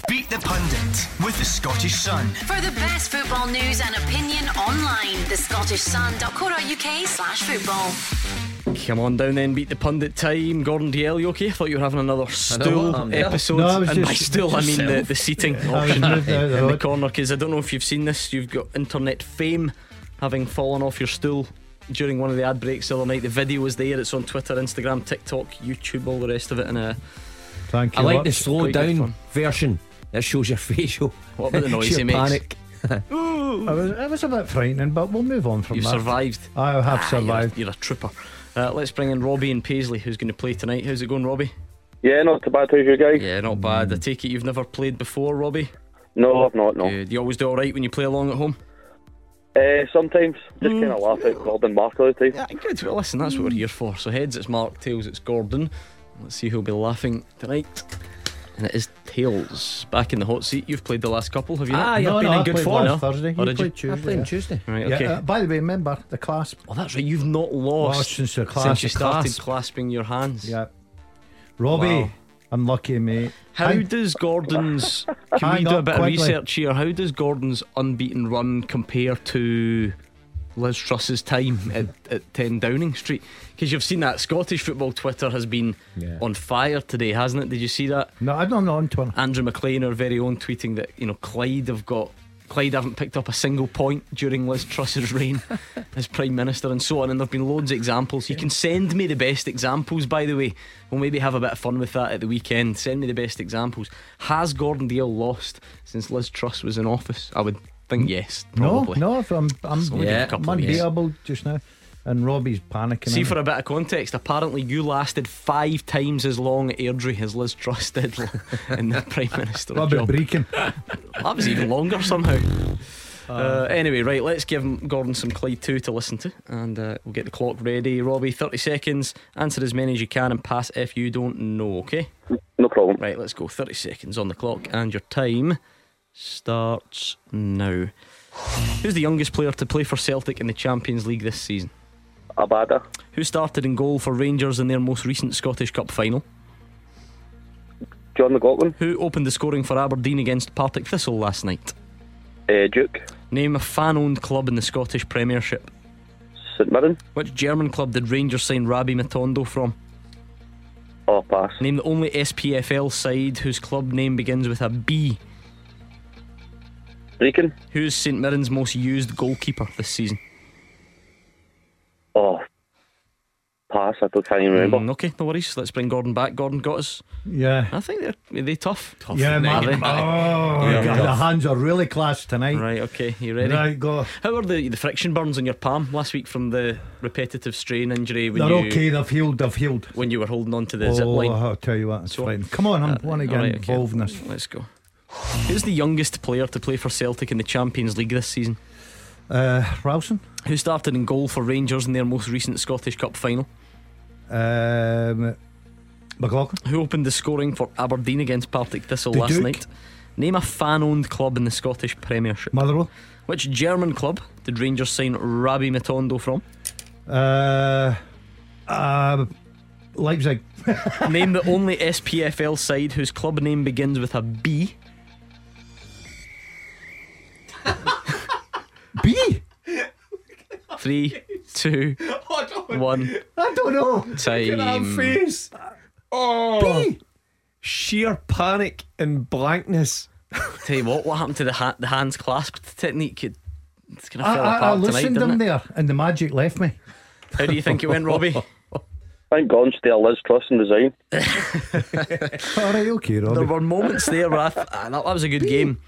Beat the Pundit with the Scottish Sun for the best football news and opinion online. thescottishsun.co.uk/football. Come on down then, Beat the Pundit time. Gordon DL, you okay? I thought you were having another stool episode. No, I was and by stool I mean the seating option in the corner, because I don't know if you've seen this, you've got internet fame having fallen off your stool during one of the ad breaks the other night. The video was there, it's on Twitter, Instagram, TikTok, YouTube, all the rest of it. And thank you. I like the slow down version that shows your facial. What about the noise it makes? Panic. I was a bit frightening, but we'll move on from that. You've survived. I have survived. You're a trooper. Let's bring in Robbie and Paisley, who's going to play tonight. How's it going, Robbie? Yeah, not too bad. How's your guys? Yeah, not bad. I take it you've never played before, Robbie? No, I've not, no. Do you always do alright when you play along at home? Sometimes. Just kind of laugh at Gordon Mark all the time. Yeah, good. Well, listen, that's what we're here for. So heads it's Mark, tails it's Gordon. Let's see who'll be laughing tonight. And it is tails. Back in the hot seat. You've played the last couple, have you? You've been in good form. I played Tuesday. I played on Tuesday. Right, okay. By the way, remember the clasp. Oh, that's right. You've not lost since the clasp. Since you started clasping your hands. Yeah. Robbie, wow. I'm lucky, mate. How does Gordon's can we do a bit quickly of research here? How does Gordon's unbeaten run compare to Liz Truss's time at 10 Downing Street? Because you've seen that Scottish football Twitter has been on fire today, hasn't it? Did you see that? No, I'm not on Twitter. Andrew McLean, our very own, tweeting that, you know, Clyde haven't picked up a single point during Liz Truss's reign as Prime Minister and so on, and there have been loads of examples. You can send me the best examples, by the way. We'll maybe have a bit of fun with that at the weekend. Send me the best examples. Has Gordon Deal lost since Liz Truss was in office? I would think yes, probably. No, I'm unbeatable just now. And Robbie's panicking. See, for a bit of context, apparently you lasted 5 times as long at Airdrie as Liz Truss did in the Prime Minister job. That was even longer somehow. Anyway, right, let's give Gordon some Clyde 2 to listen to, and we'll get the clock ready. Robbie, 30 seconds. Answer as many as you can and pass if you don't know, okay? No problem. Right, let's go. 30 seconds on the clock, and your time starts now. Who's the youngest player to play for Celtic in the Champions League this season? Abada. Who started in goal for Rangers in their most recent Scottish Cup final? John McLaughlin. Who opened the scoring for Aberdeen against Partick Thistle last night? Duke. Name a fan-owned club in the Scottish Premiership. St Mirren. Which German club did Rangers sign Rabi Matondo from? Oh, pass. Name the only SPFL side whose club name begins with a B. Brecon. Who's St Mirren's most used goalkeeper this season? Oh, pass. I can't even remember. Okay, no worries. Let's bring Gordon back. Gordon got us. Yeah, I think they're tough. Yeah, man. The hands are really clasped tonight. Right, okay, you ready? Right, go. How are the friction burns on your palm last week from the repetitive strain injury? They're okay. They've healed. When you were holding on to the zip line. I'll tell you what, it's fine. Come on, I want to get involved in this. Let's go. Who's the youngest player to play for Celtic in the Champions League this season? Ralston. Who started in goal for Rangers in their most recent Scottish Cup final? McLaughlin. Who opened the scoring for Aberdeen against Partick Thistle last night? Name a fan-owned club in the Scottish Premiership. Motherwell. Which German club did Rangers sign Rabi Matondo from? Leipzig. Name the only SPFL side whose club name begins with a B. B. 3, 2, 1. I don't know. Time. Look at that face. Oh. B. Sheer panic and blankness. Tell you what happened to the hands clasped technique? It's gonna fall apart. I listened to him there, and the magic left me. How do you think it went, Robbie? Thank God, Liz Truss and design. Alright, okay, Robbie. There were moments there where that was a good game.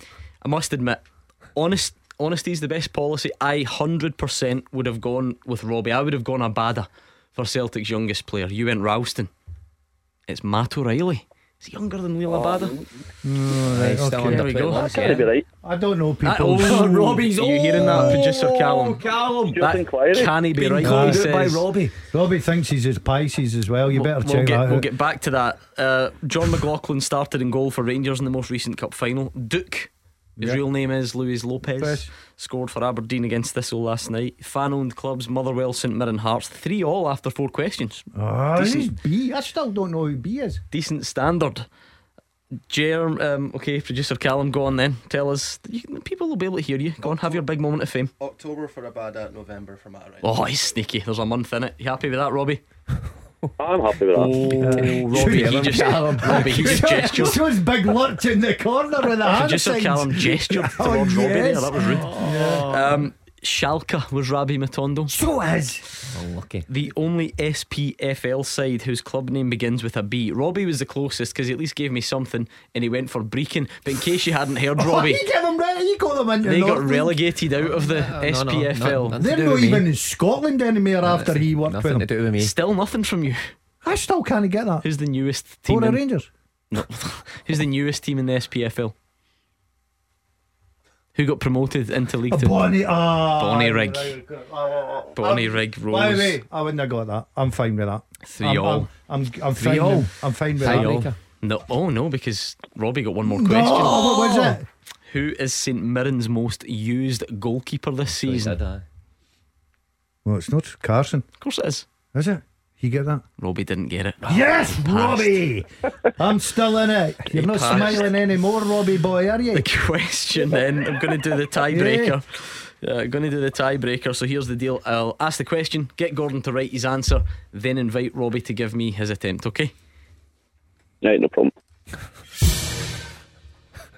I must admit, honesty's the best policy. I 100% would have gone with Robbie. I would have gone Abada for Celtic's youngest player. You went Ralston. It's Matt O'Reilly. He's younger than Liel Abada. Right, okay. There we go. That's gotta be right. I don't know people. Robbie's you hearing that, producer Callum? That canny be right. By Robbie thinks he's as Pisces as well. You better check that out. We'll get back to that. John McLaughlin started in goal for Rangers in the most recent Cup final. Duke. His real name is Luis Lopez. Scored for Aberdeen against Thistle last night. Fan-owned clubs: Motherwell, St Mirren, Hearts. 3-3 after 4 questions. Decent. B. I still don't know who B is. Decent standard. Okay, producer Callum, go on then. Tell us. People will be able to hear you. Go on, have your big moment of fame. October for Abada, November for Matt Ryan. Oh, he's sneaky. There's a month in it. You happy with that, Robbie? I'm happy with that. Robbie, he just gestured. So his big lurch in the corner with the hand. Producer Callum gestured towards Robbie there. That was rude. Schalke was Rabi Matondo. So is unlucky. The only SPFL side whose club name begins with a B. Robbie was the closest because he at least gave me something, and he went for Brecon. But in case you hadn't heard, Robbie, they got relegated out of the SPFL. They're not even in Scotland anymore after he worked with them. Still nothing from you. I still can't get that. Who's the newest team? Or the Rangers? No. Who's the newest team in the SPFL? Who got promoted into League Two? Bonnie Rigg. Bonnie Rigg Rose. By the way, I wouldn't have got that. I'm fine with that. 3-3 I'm fine. I'm fine with that. No, oh no, because Robbie got one more question. Oh, what was it? Who is St Mirren's most used goalkeeper this season? Well, it's not Carson. Of course it is. Is it? You get that? Robbie didn't get it. Yes, Robbie! I'm still in it. You're not smiling anymore, Robbie boy, are you? The question then, I'm going to do the tiebreaker. So here's the deal. I'll ask the question, get Gordon to write his answer, then invite Robbie to give me his attempt, okay? Right, no problem.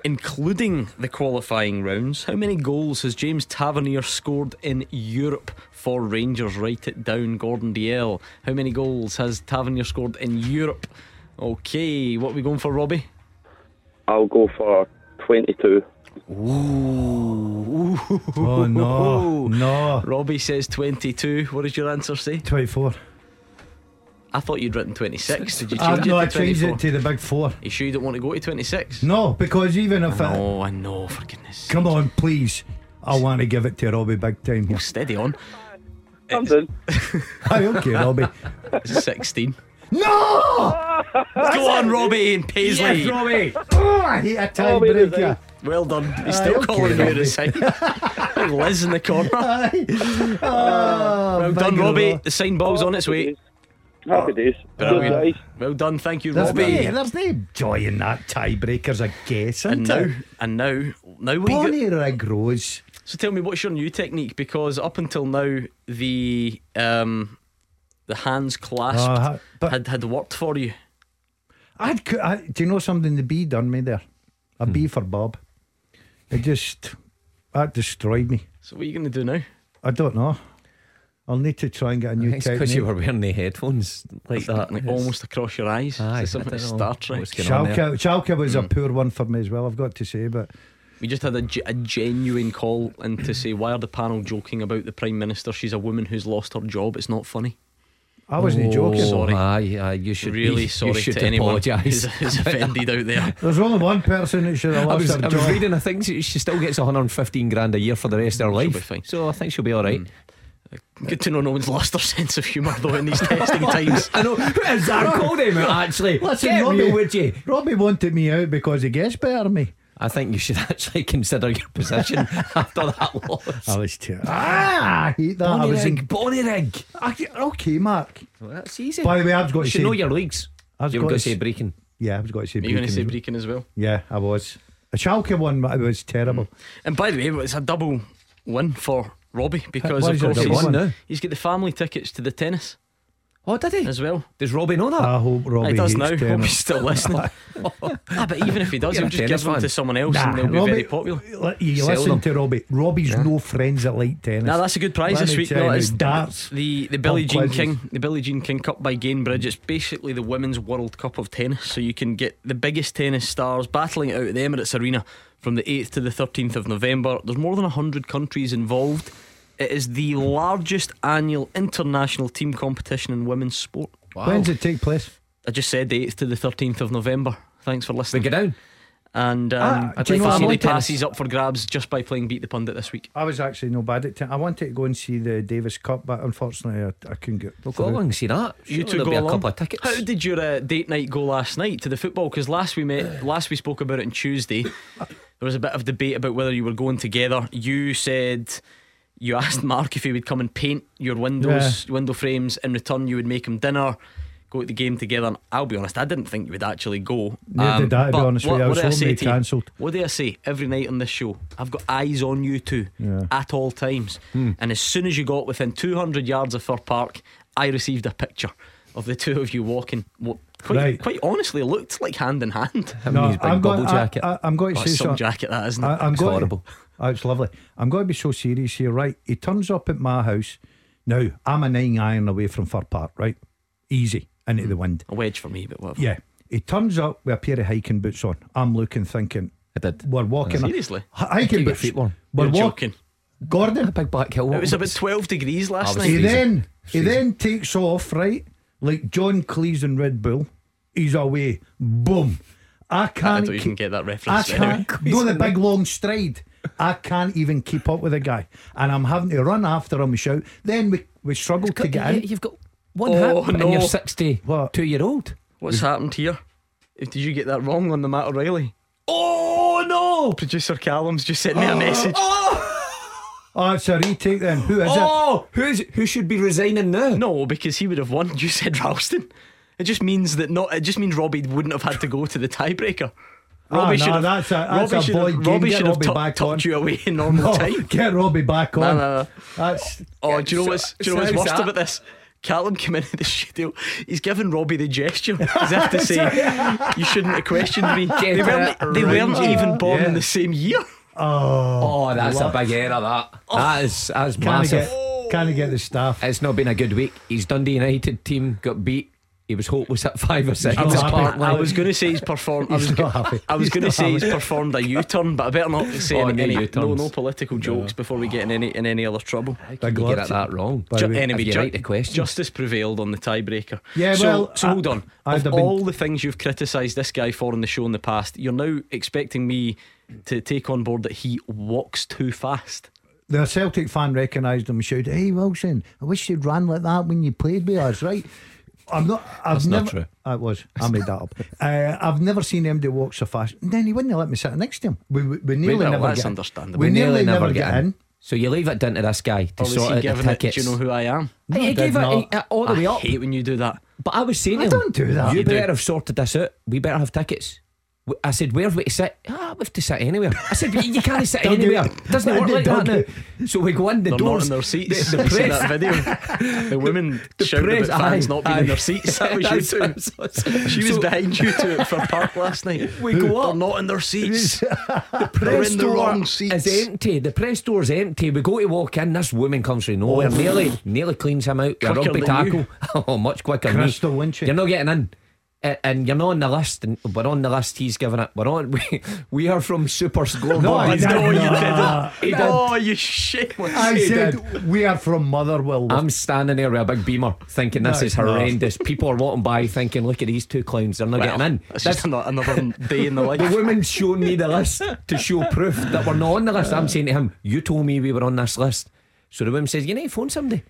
Including the qualifying rounds, how many goals has James Tavernier scored in Europe for Rangers? Write it down, Gordon DL. How many goals has Tavernier scored in Europe? Okay, what are we going for, Robbie? I'll go for 22. Ooh. Oh no, no. Robbie says 22. What does your answer say? 24. I thought you'd written 26. Did you change it to 24? No, I changed it to the big 4. Are you sure you don't want to go to 26? No, because even if I know, I know, for goodness sake. Come on, please. I want to give it to Robbie big time here. Well, steady on. I'm done. I don't care, Robbie. 16. No! Go on, Robbie and Paisley. Yes, Robbie. Oh, I hate a time breaker. Well done. He's still calling you to sign. Liz in the corner. Well done, Robbie. The sign ball's on its way. Happy days. Brilliant. Well done, thank you, Robbie. There's no joy in that tiebreakers, I guess. And now Bonnie Rigg Rose. So tell me, what's your new technique? Because up until now, the hands clasped had worked for you. Do you know something? The bee done me there. A bee for Bob. That destroyed me. So what are you going to do now? I don't know. I'll need to try and get a new technique. Because you were wearing the headphones like that, like almost across your eyes. Aye, is something Star Trek? Schalke was a poor one for me as well, I've got to say. But we just had a genuine call in to say, why are the panel joking about the Prime Minister? She's a woman who's lost her job. It's not funny. I wasn't joking. Sorry. Aye, you should really be, sorry, you should to anyone who's offended out there. There's only one person that should have lost her job. I was reading, I think she still gets 115 grand a year for the rest of her life. She'll be fine. So I think she'll be alright. Good to know no one's lost their sense of humour though in these testing times. I know. Who is that? Called him out actually. Listen, get Robbie, real, would you? Robbie wanted me out because he gets better than me. I think you should actually consider your position after that loss. I was too. I hate that. Bonnie Rigg. Okay, Mark. Well, that's easy. By the way, I've got to say, you know your leagues. You were going to say Brecon. Yeah, I was going to say Brecon. You were going to say Brecon as well. Yeah, I was. A Schalke one, but it was terrible. And by the way, it's a double win for Robbie, because of course he's got the family tickets to the tennis. Oh, did he? As well. Does Robbie know that? I hope Robbie does now. Tennis. Hope he's still listening. But even if he does, he'll just give them to someone else, and they'll be very popular. You listen to Robbie. Robbie's no friends that like tennis. Nah, that's a good prize this week. No, it's darts. The Billie Jean King, the Billie Jean King Cup by Gainbridge. It's basically the Women's World Cup of tennis. So you can get the biggest tennis stars battling it out at the Emirates Arena from the 8th to the 13th of November. There's more than 100 countries involved. It is the largest annual international team competition in women's sport. Wow. When does it take place? I just said the 8th to the 13th of November. Thanks for listening. We get down. And I'd like to see the passes up for grabs just by playing Beat the Pundit this week. I was actually no bad at I wanted to go and see the Davis Cup, but unfortunately I couldn't get. Well, go along and see that. You two go along. A couple of tickets. How did your date night go last night to the football? Because last we spoke about it on Tuesday. There was a bit of debate about whether you were going together. You said you asked Mark if he would come and paint your windows, window frames. In return, you would make him dinner, go to the game together. And I'll be honest, I didn't think you would actually go. Did I, to be honest with you. I was only cancelled. What do I say? Every night on this show, I've got eyes on you two at all times. And as soon as you got within 200 yards of Fir Park, I received a picture of the two of you walking. Quite honestly, looked like hand in hand. I'm going to say some jacket that isn't. It's horrible. Oh, it's lovely. I'm going to be so serious here, right? He turns up at my house. Now, I'm a 9-iron away from Fir Park, right? Easy, into the wind. A wedge for me, but whatever. Yeah. He turns up with a pair of hiking boots on. I'm looking, thinking, we're walking. Seriously? Hiking boots. We're walking. Gordon. A big back hill. It was about 12 degrees last night. He then takes off, right? like John Cleese and Red Bull, he's away. Boom. I don't even get that reference. I can't go the big long stride. I can't even keep up with the guy, and I'm having to run after him and shout. Then we struggle to get in. You've got one hat and you're 62-year-old. What's happened here? Did you get that wrong on the Matt O'Reilly? Oh no! Producer Callum's just sent me a message. Oh, it's a retake then. Who is it? Oh, who should be resigning now? No, because he would have won. You said Ralston. It just means that it just means Robbie wouldn't have had to go to the tiebreaker. Robbie should have tucked you away in normal time. Get Robbie back on. Do you know what's worst about this? Callum came into the studio. He's given Robbie the gesture, as if to say, you shouldn't have questioned me. They weren't even born in the same year. Oh, that's a big error. That is massive. Can't get the staff. It's not been a good week. His Dundee United team got beat. He was hopeless at 5 or 6. I was going to say he's performed. He's performed a U-turn, but I better not say any no political jokes before we get in any other trouble. How can you get that wrong? Justice prevailed on the tiebreaker. Yeah, so hold on. All the things you've criticised this guy for on the show in the past, you're now expecting me to take on board that he walks too fast. The Celtic fan recognised him and shouted, "Hey Wilson, I wish you'd run like that when you played with us, right?" That's not true. I made that up. I've never seen anybody walk so fast. And then he wouldn't have let me sit next to him. We nearly never get in. So you leave it down to this guy to sort out the tickets. Do you know who I am? No, he gave it all the way up. I hate when you do that. But I was saying to him, don't do that. You better have sorted this out. We better have tickets. I said, where have we to sit? We have to sit anywhere. I said, you can't sit anywhere. Doesn't work like that now. So we go in the doors. They're not in their seats. The press that video. The women shouted about fans not being in their seats. That was you two. She was behind you two at Fir Park last night. We go up. They're not in their seats. The press door is empty. The press door's empty. We go to walk in. This woman comes from nowhere. Nearly cleans him out with a rugby tackle. Oh, much quicker than me. You're not getting in. And you're not on the list, and we're on the list. He's given it. We are from Super Scoreboard. No, you shit. I said we are from Motherwell. I'm standing there with a big beamer, thinking this is horrendous. People are walking by thinking, look at these two clowns. They're not getting in. That's just another day in the life. The woman's showing me the list to show proof that we're not on the list. I'm saying to him, you told me we were on this list. So the woman says, you need to phone somebody.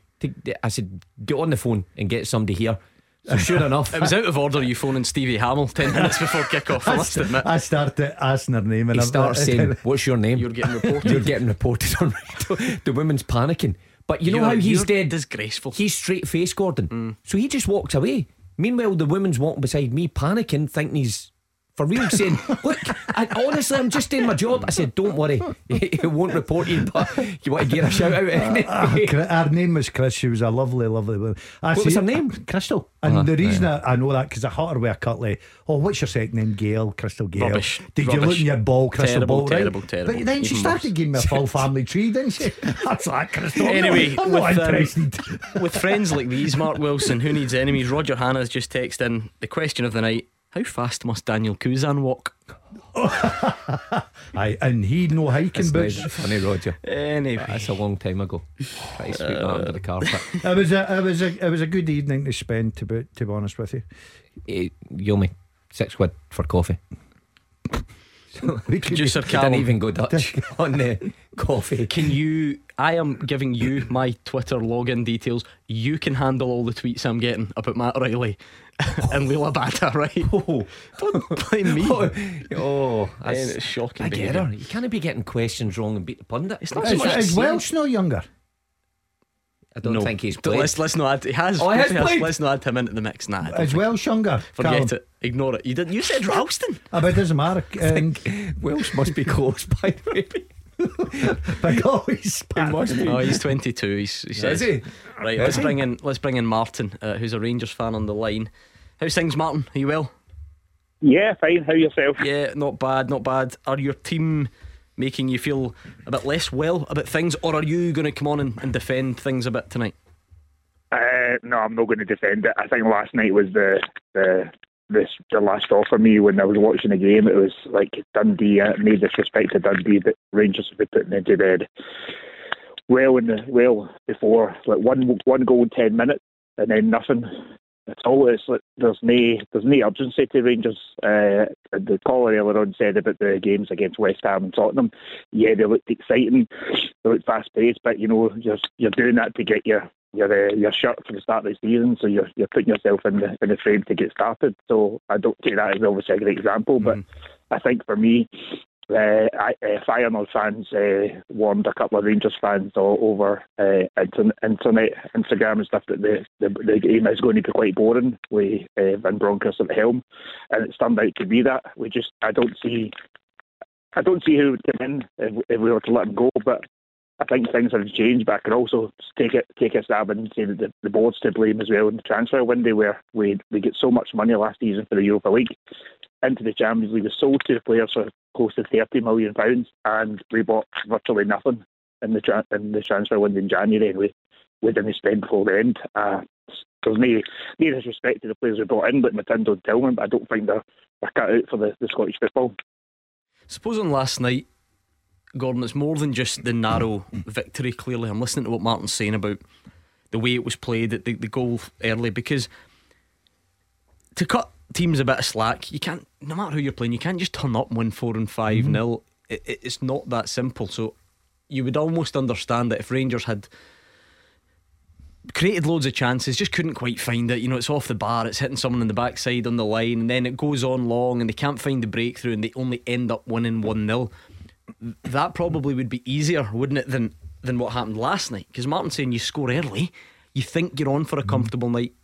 I said, get on the phone and get somebody here. So sure enough, it was out of order. You phoning Stevie Hamill 10 minutes before kickoff. I must admit, I started asking her name, and he starts saying, what's your name? You're getting reported. You're getting reported on radio. The woman's panicking. But you know how he's dead disgraceful. He's straight faced, Gordon. So he just walked away. Meanwhile the woman's walking beside me, panicking, thinking he's for real, saying, look, honestly, I'm just doing my job. I said, don't worry, he won't report you, but you want to get a shout out anyway. Her name was Chris. She was a lovely, lovely woman. What was her name? Crystal. And the reason I know that, because I hit her with a cutlet. Oh, what's your second name? Gail. Crystal Gail. Rubbish. Did you look in your ball? Crystal terrible, ball, right? Terrible. But then she started giving me a full family tree, didn't she? That's like Crystal. Anyway, I'm not interested. With friends like these, Mark Wilson, who needs enemies? Roger Hannah's just texted in the question of the night: how fast must Daniel Kuzan walk? And he no hiking boots. Funny, Roger. Anyway, that's a long time ago. Pretty sweet under the carpet. It was a good evening to spend. To be honest with you, Yumi, £6 for coffee. Producer Callum didn't even go Dutch on the coffee. I am giving you my Twitter login details. You can handle all the tweets I'm getting about Matt O'Reilly and Liel Abada, right? Don't blame me. That's shocking. I get her. You can't be getting questions wrong and beat the pundit. It's not so much. Is Welsh no younger? I don't think he's played. Let's not add. He has played. Let's not add him into the mix. Is Welsh younger? Forget it. Ignore it. You said Ralston. But it doesn't matter. Welsh must be close by the way. He's 22. Is he? Right, let's bring in Martin, who's a Rangers fan on the line. How's things, Martin? Are you well? Yeah, fine. How yourself? Yeah, not bad. Are your team making you feel a bit less well about things, or are you going to come on and defend things a bit tonight? No, I'm not going to defend it. I think last night was the last straw for me. When I was watching the game, it was like Dundee made the disrespect to Dundee that Rangers would be putting into bed well before, like one goal in 10 minutes and then nothing. it's always like, there's no urgency to Rangers. The caller earlier on said about the games against West Ham and Tottenham. Yeah, they looked exciting, they looked fast paced, but you know you're doing that to get your shirt for the start of the season, so you're putting yourself in the frame to get started. So I don't take that as obviously a great example, but I think for me. Feyenoord fans warned a couple of Rangers fans all over internet, Instagram and stuff that the game is going to be quite boring with Van Bronckhorst at the helm, and it's turned out to be that. I don't see who would come in if we were to let him go, but I think things have changed. But I can also take a stab and say that the board's to blame as well in the transfer window, where we get so much money last season for the Europa League into the Champions League was sold to the players for close to £30 million, and we bought virtually nothing in the transfer window in January, and we didn't spend full the end. There's no disrespect to the players we brought in, like Matindo and Tillman, but I don't think they're cut out for the Scottish football. Supposing last night, Gordon, it's more than just the narrow victory, clearly. I'm listening to what Martin's saying about the way it was played, the goal early, because to cut teams a bit of slack, you can't, no matter who you're playing, you can't just turn up and win 4 and 5 nil. It's not that simple. So you would almost understand that if Rangers had created loads of chances, just couldn't quite find it. You know, it's off the bar, it's hitting someone in the backside on the line, and then it goes on long and they can't find the breakthrough, and they only end up winning 1-0. That probably would be easier, wouldn't it, than what happened last night? Because Martin's saying you score early, you think you're on for a comfortable night,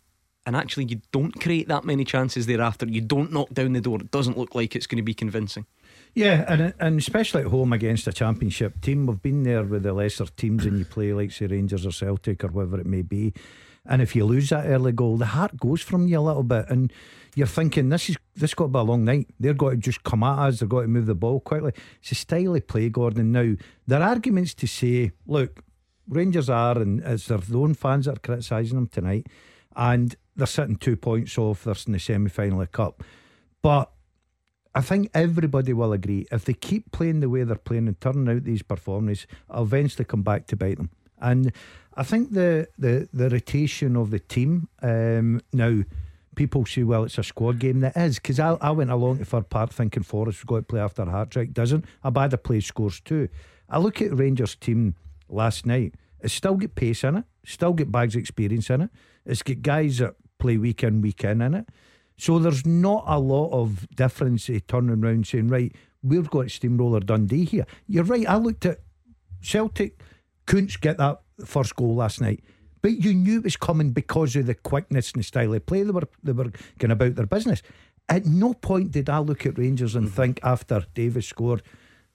and actually you don't create that many chances thereafter. You don't knock down the door. It doesn't look like it's going to be convincing. Yeah, and especially at home against a Championship team. We've been there with the lesser teams, and you play like, say, Rangers or Celtic or whoever it may be, and if you lose that early goal, the heart goes from you a little bit, and you're thinking this got to be a long night. They've got to just come at us, they've got to move the ball quickly. It's a style of play, Gordon. Now, there are arguments to say, look, Rangers are, and it's their own fans that are criticising them tonight, and they're sitting 2 points off, they're in the semi-final of the Cup. But I think everybody will agree, if they keep playing the way they're playing and turning out these performances, I'll eventually come back to bite them. And I think the rotation of the team, now people say, well, it's a squad game. That is, because I went along to Fir Park thinking Forrest was going to play after Hat-trick. Doesn't. Abada plays, scores too. I look at Rangers' team last night. It's still got pace in it, still got bags of experience in it, it's got guys that play week in it. So there's not a lot of difference turning around saying, right, we've got steamroller Dundee here. You're right, I looked at Celtic couldn't get that first goal last night, but you knew it was coming because of the quickness and the style of play. They were going about their business. At no point did I look at Rangers and think after Davis scored,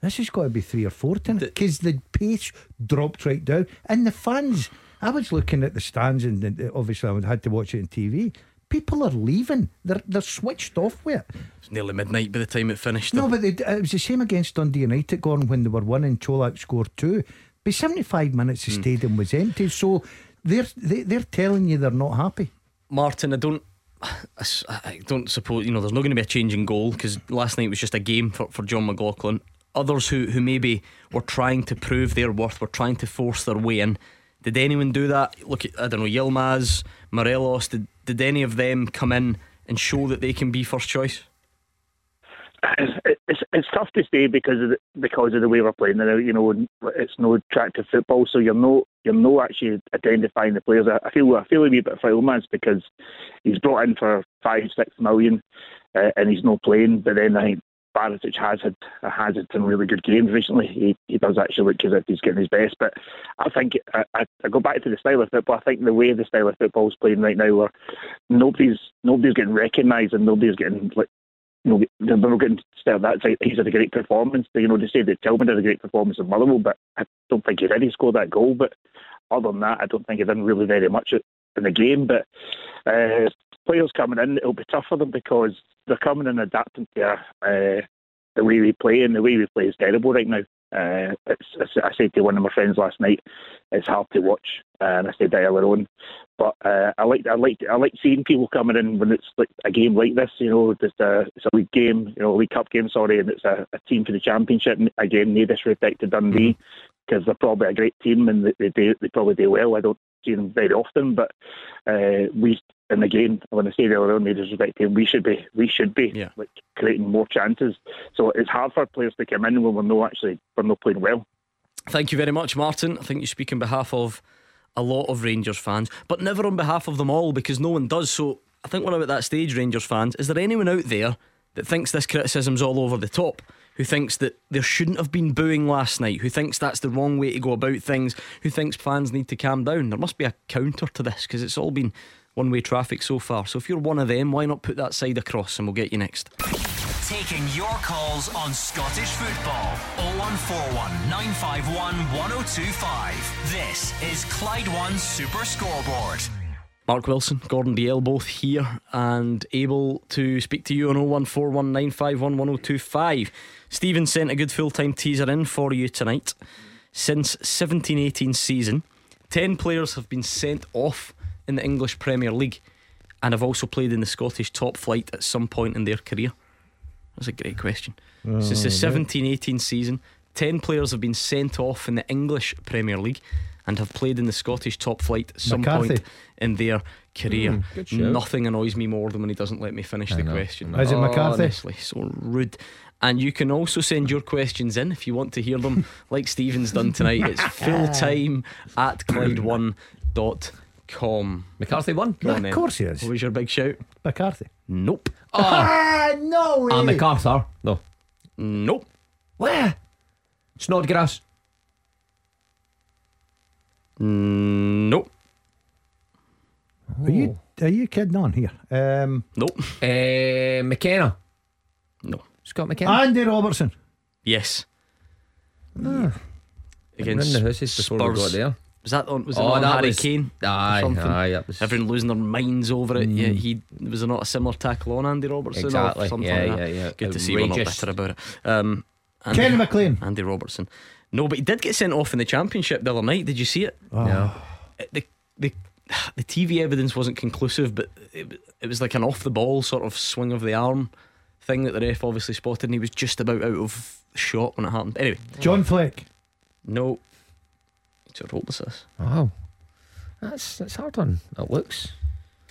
this has got to be 3 or 4 tonight, because the pace dropped right down. And the fans, I was looking at the stands, and obviously I had to watch it on TV. People are leaving. They're switched off with it. It's nearly midnight by the time it finished. No, but it was the same against Dundee United, Gordon, when they were winning. Colak scored 2. By 75 minutes the stadium was empty. So they're telling you they're not happy. Martin, I don't suppose, you know, there's not going to be a change in goal, because last night was just a game for John McLaughlin. Others who maybe were trying to prove their worth, were trying to force their way in. Did anyone do that? Look at, I don't know, Yilmaz, Morelos, did any of them come in and show that they can be first choice? It's tough to say because of the way we're playing now. You know, it's no attractive football, so you're not actually identifying the players. I feel a wee bit for Yilmaz, because he's brought in for 5-6 million, and he's not playing. But then I think Barisic has had some really good games recently. He does actually look as if he's getting his best. But I think I go back to the style of football. I think the way the style of football is playing right now, where nobody's getting recognised, and nobody's getting, like, you know, they're not getting started. That's like, he's had a great performance. You know, they say that Tillman had a great performance in Motherwell, but I don't think he really scored that goal. But other than that, I don't think he done really very much in the game. But players coming in, it'll be tough for them, because they're coming and adapting to the way we play, and the way we play is terrible right now. I said to one of my friends last night, it's hard to watch, and I said that earlier on. But I like seeing people coming in when it's like a game like this. You know, it's a league game, you know, League Cup game, sorry, and it's a team for the Championship. Again, no disrespect to Dundee, because they're probably a great team, and they probably do well. I don't see them very often, but in the game, when they say they were only disrespecting, we should be like creating more chances. So it's hard for players to come in when we're not playing well. Thank you very much, Martin. I think you speak on behalf of a lot of Rangers fans, but never on behalf of them all, because no one does. So I think we're now at that stage, Rangers fans. Is there anyone out there that thinks this criticism's all over the top, who thinks that there shouldn't have been booing last night, who thinks that's the wrong way to go about things, who thinks fans need to calm down? There must be a counter to this, because it's all been one-way traffic so far. So if you're one of them, why not put that side across, and we'll get you next. Taking your calls on Scottish football. 0141 951 1025. This is Clyde One Super Scoreboard. Mark Wilson, Gordon Biel, both here and able to speak to you on 0141 951 1025. Stephen sent a good full-time teaser in for you tonight. Since 17-18 season, 10 players have been sent off in the English Premier League and have also played in the Scottish top flight at some point in their career. That's a great question. Since the 17-18 season, 10 players have been sent off in the English Premier League and have played in the Scottish top flight at some point in their career. Nothing annoys me more than when he doesn't let me finish the question. Is it McCarthy? Honestly, so rude. And you can also send your questions in if you want to hear them, like Stephen's done tonight. It's fulltime at ClydeOne.com. McCarthy won? Of course he is. What was your big shout? McCarthy. Nope. No way. MacArthur. No. Nope. Where? Snodgrass. Nope. Are you kidding on here? Nope. McKenna. No. Scott McKenna. Andy Robertson. Yes. Against Spurs. We got there. Was that on? Was it on Harry Kane? Aye, that was... Everyone losing their minds over it. Yeah, he was there not a similar tackle on Andy Robertson? Exactly. Or something like that. Good outrageous to see we're not bitter about it. Kenny McLean, Andy Robertson. No, but he did get sent off in the Championship the other night. Did you see it? No. The TV evidence wasn't conclusive, but it was like an off the ball sort of swing of the arm thing that the ref obviously spotted, and he was just about out of shot when it happened. Anyway, John Fleck. No. It's a rope assist. Wow. That's hard on. It looks.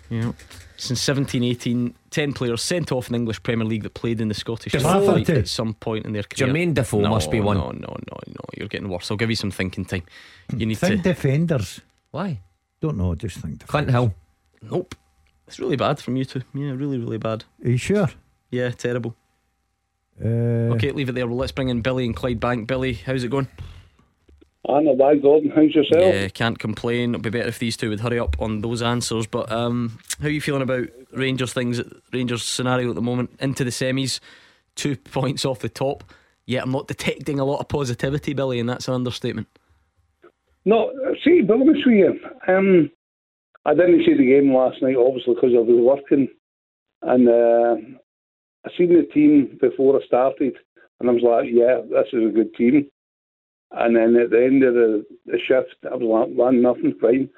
Yeah. Since 17-18, 10 players sent off in the English Premier League that played in the Scottish League at some point in their career. Jermaine Defoe must be one. No, you're getting worse. I'll give you some thinking time. You need think to defenders. Why? Don't know, just think defenders. Clint Hill. Nope. It's really bad from you two. Yeah, really, really bad. Are you sure? Yeah, terrible. Okay, leave it there. Well, let's bring in Billy and Clyde Bank. Billy, how's it going? I'm not bad, Gordon. How's yourself? Yeah, can't complain. It'd be better if these two would hurry up on those answers. But how are you feeling about Rangers scenario at the moment? Into the semis, 2 points off the top. Yeah, I'm not detecting a lot of positivity, Billy, and that's an understatement. No, see, Billy, I'm with you. I didn't see the game last night, obviously, because I was working, and I seen the team before I started, and I was like, yeah, this is a good team. And then at the end of the shift, I was like, 1-0, fine.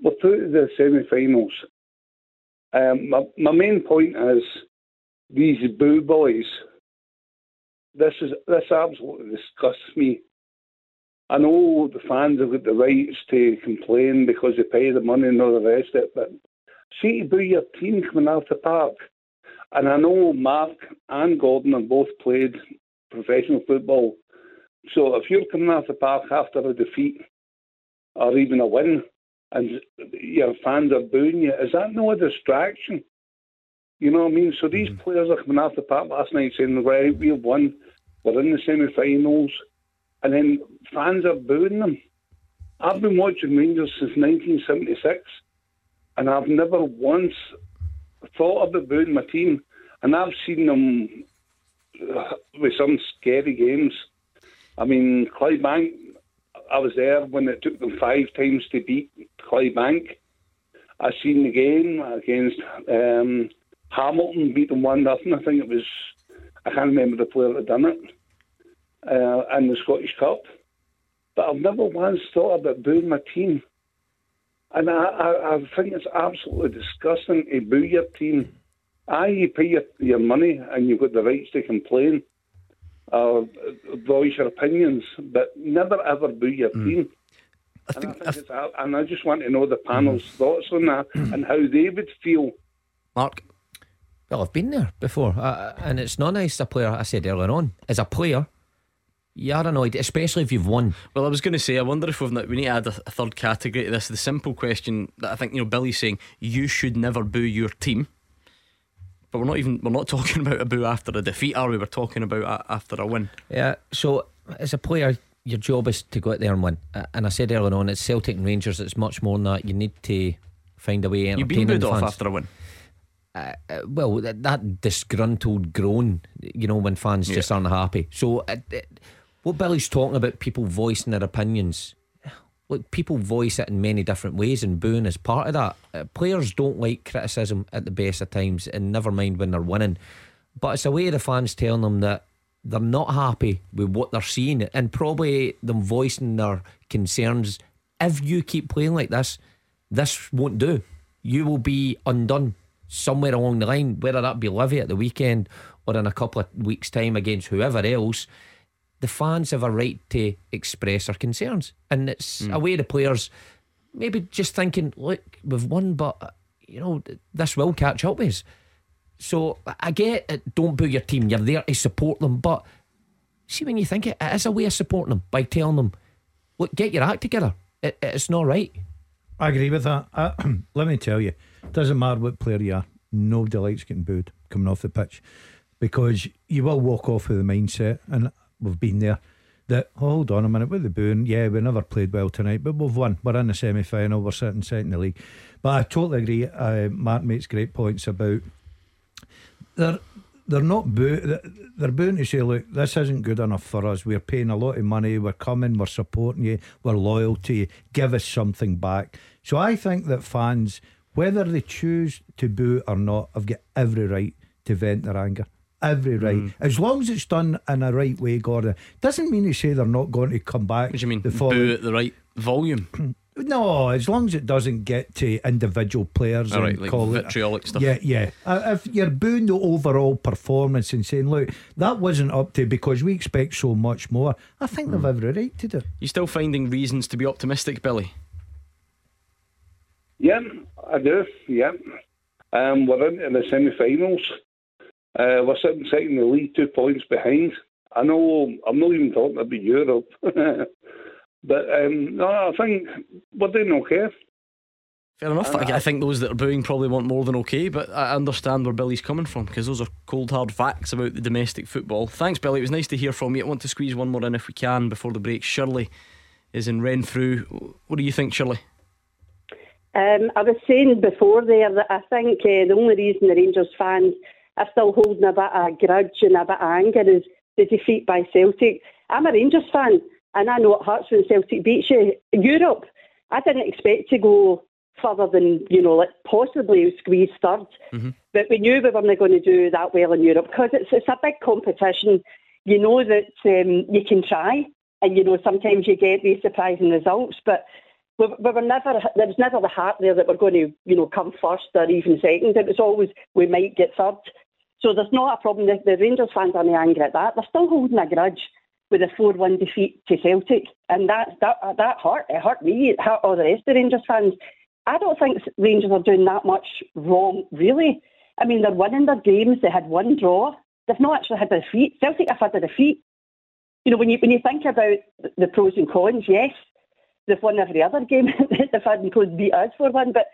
We're through to the semi-finals. My main point is these boo boys. This absolutely disgusts me. I know the fans have got the rights to complain because they pay the money and all the rest of it, but see to boo your team coming out the park. And I know Mark and Gordon have both played professional football. So if you're coming out the park after a defeat or even a win and your fans are booing you, is that no distraction? You know what I mean? So these players are coming out the park last night saying, right, we've won, we're in the semi-finals, and then fans are booing them. I've been watching Rangers since 1976 and I've never once thought about booing my team, and I've seen them with some scary games. I mean, Clyde Bank, I was there when it took them 5 times to beat Clyde Bank. I seen the game against Hamilton, beat them 1-0. I think it was, I can't remember the player that done it, in the Scottish Cup. But I've never once thought about booing my team. And I think it's absolutely disgusting to boo your team. You pay your money and you've got the rights to complain or voice your opinions, but never ever boo your team. I think it's, and I just want to know the panel's thoughts on that and how they would feel Mark? Well, I've been there before, and it's not nice as a player. I said earlier on, as a player, you're annoyed, especially if you've won. Well, I was going to say, I wonder if we need to add a third category to this. The simple question that I think, you know, Billy's saying, you should never boo your team. But we're not talking about a boo after a defeat, are we? We're talking about after a win. Yeah. So as a player, your job is to go out there and win. And I said earlier on, it's Celtic and Rangers. It's much more than that. You need to find a way. You've been booed off after a win. Well, that disgruntled groan, you know, when fans just aren't happy. So what Billy's talking about, people voicing their opinions. Look, people voice it in many different ways, and booing is part of that. Players don't like criticism at the best of times, and never mind when they're winning. But it's a way of the fans telling them that they're not happy with what they're seeing, and probably them voicing their concerns. If you keep playing like this, this won't do. You will be undone somewhere along the line, whether that be Livy at the weekend or in a couple of weeks' time against whoever else. The fans have a right to express their concerns, and it's a way the players maybe just thinking, look, we've won, but you know, this will catch up with us. So I get it, don't boo your team, you're there to support them, but see, when you think it is a way of supporting them by telling them, look, get your act together, it's not right. I agree with that. Let me tell you, doesn't matter what player you are, nobody likes getting booed coming off the pitch, because you will walk off with the mindset, and we've been there, that hold on a minute, with the booing, yeah, we never played well tonight, but we've won, we're in the semi-final, we're sitting second in the league. But I totally agree. Mark makes great points about they're not booing, they're booing to say, look, this isn't good enough for us, we're paying a lot of money, we're coming, we're supporting you, we're loyal to you, give us something back. So I think that fans, whether they choose to boo or not, have got every right to vent their anger. Every right, as long as it's done in a right way, Gordon. Doesn't mean to say they're not going to come back. What do you mean, boo at the right volume? No, as long as it doesn't get to individual players. All right, and like vitriolic stuff. Yeah, yeah. If you're booing the overall performance and saying, look, that wasn't up to, because we expect so much more, I think they've every right to do it. You still finding reasons to be optimistic, Billy? Yeah, I do, yeah. We're into the semi-finals. We're sitting second in the league, 2 points behind. I know I'm not even talking about Europe, but no, I think we're doing okay. Fair enough. I think those that are booing probably want more than okay, but I understand where Billy's coming from, because those are cold hard facts about the domestic football. Thanks, Billy, it was nice to hear from you. I want to squeeze one more in if we can before the break. Shirley is in Renfrew. What do you think, Shirley? I was saying before there that I think the only reason the Rangers fans I'm still holding a bit of grudge and a bit of anger is the defeat by Celtic. I'm a Rangers fan, and I know it hurts when Celtic beats you. Europe, I didn't expect to go further than, you know, like possibly squeeze third. Mm-hmm. But we knew we weren't going to do that well in Europe, because it's a big competition. You know that you can try, and you know sometimes you get these surprising results. But we were never, there was never the heart there that we're going to, you know, come first or even second. It was always we might get third. So there's not a problem. The Rangers fans aren't angry at that. They're still holding a grudge with a 4-1 defeat to Celtic, and that hurt. It hurt me. It hurt all the rest of the Rangers fans. I don't think Rangers are doing that much wrong, really. I mean, they're winning their games. They had one draw. They've not actually had a defeat. Celtic have had a defeat. You know, when you think about the pros and cons, yes, they've won every other game that they've had, and beat us 4-1, but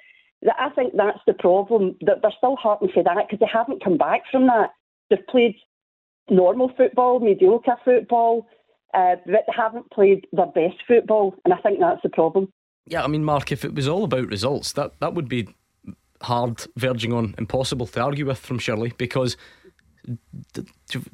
I think that's the problem, that they're still hurting for that, because they haven't come back from that. They've played normal football, mediocre football, but they haven't played their best football, and I think that's the problem. Yeah, I mean, Mark, if it was all about results, that would be hard, verging on impossible to argue with from Shirley, because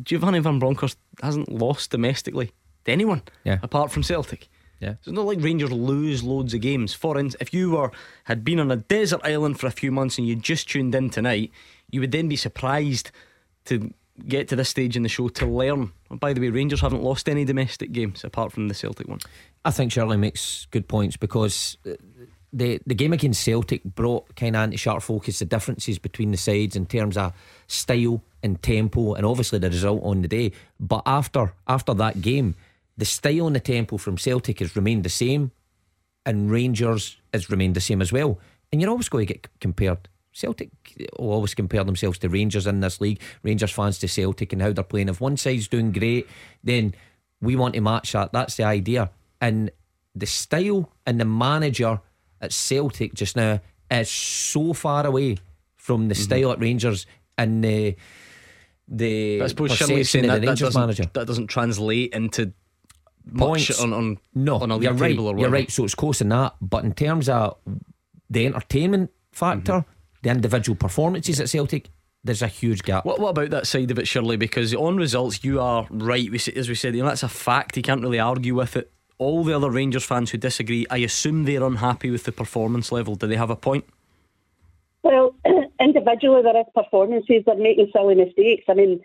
Giovanni van Bronckhorst hasn't lost domestically to anyone apart from Celtic. Yeah. So it's not like Rangers lose loads of games. For instance, if you had been on a desert island for a few months and you just tuned in tonight, you would then be surprised to get to this stage in the show to learn, and by the way, Rangers haven't lost any domestic games apart from the Celtic one. I think Shirley makes good points, because the game against Celtic brought kind of into sharp focus the differences between the sides in terms of style and tempo, and obviously the result on the day. But after that game, the style and the tempo from Celtic has remained the same, and Rangers has remained the same as well. And you're always going to get compared Celtic will always compare themselves to Rangers in this league, Rangers fans to Celtic and how they're playing. If one side's doing great, then we want to match that. That's the idea. And the style and the manager at Celtic just now is so far away from the style at Rangers and the perception of the Rangers manager. That doesn't translate into points much on a league table or whatever. You're right, so it's close in that. But in terms of the entertainment factor, the individual performances at Celtic, there's a huge gap. What about that side of it, Shirley? Because on results, you are right. As we said, you know, that's a fact. You can't really argue with it. All the other Rangers fans who disagree, I assume they're unhappy with the performance level. Do they have a point? Well, individually there is performances. They're making silly mistakes. I mean,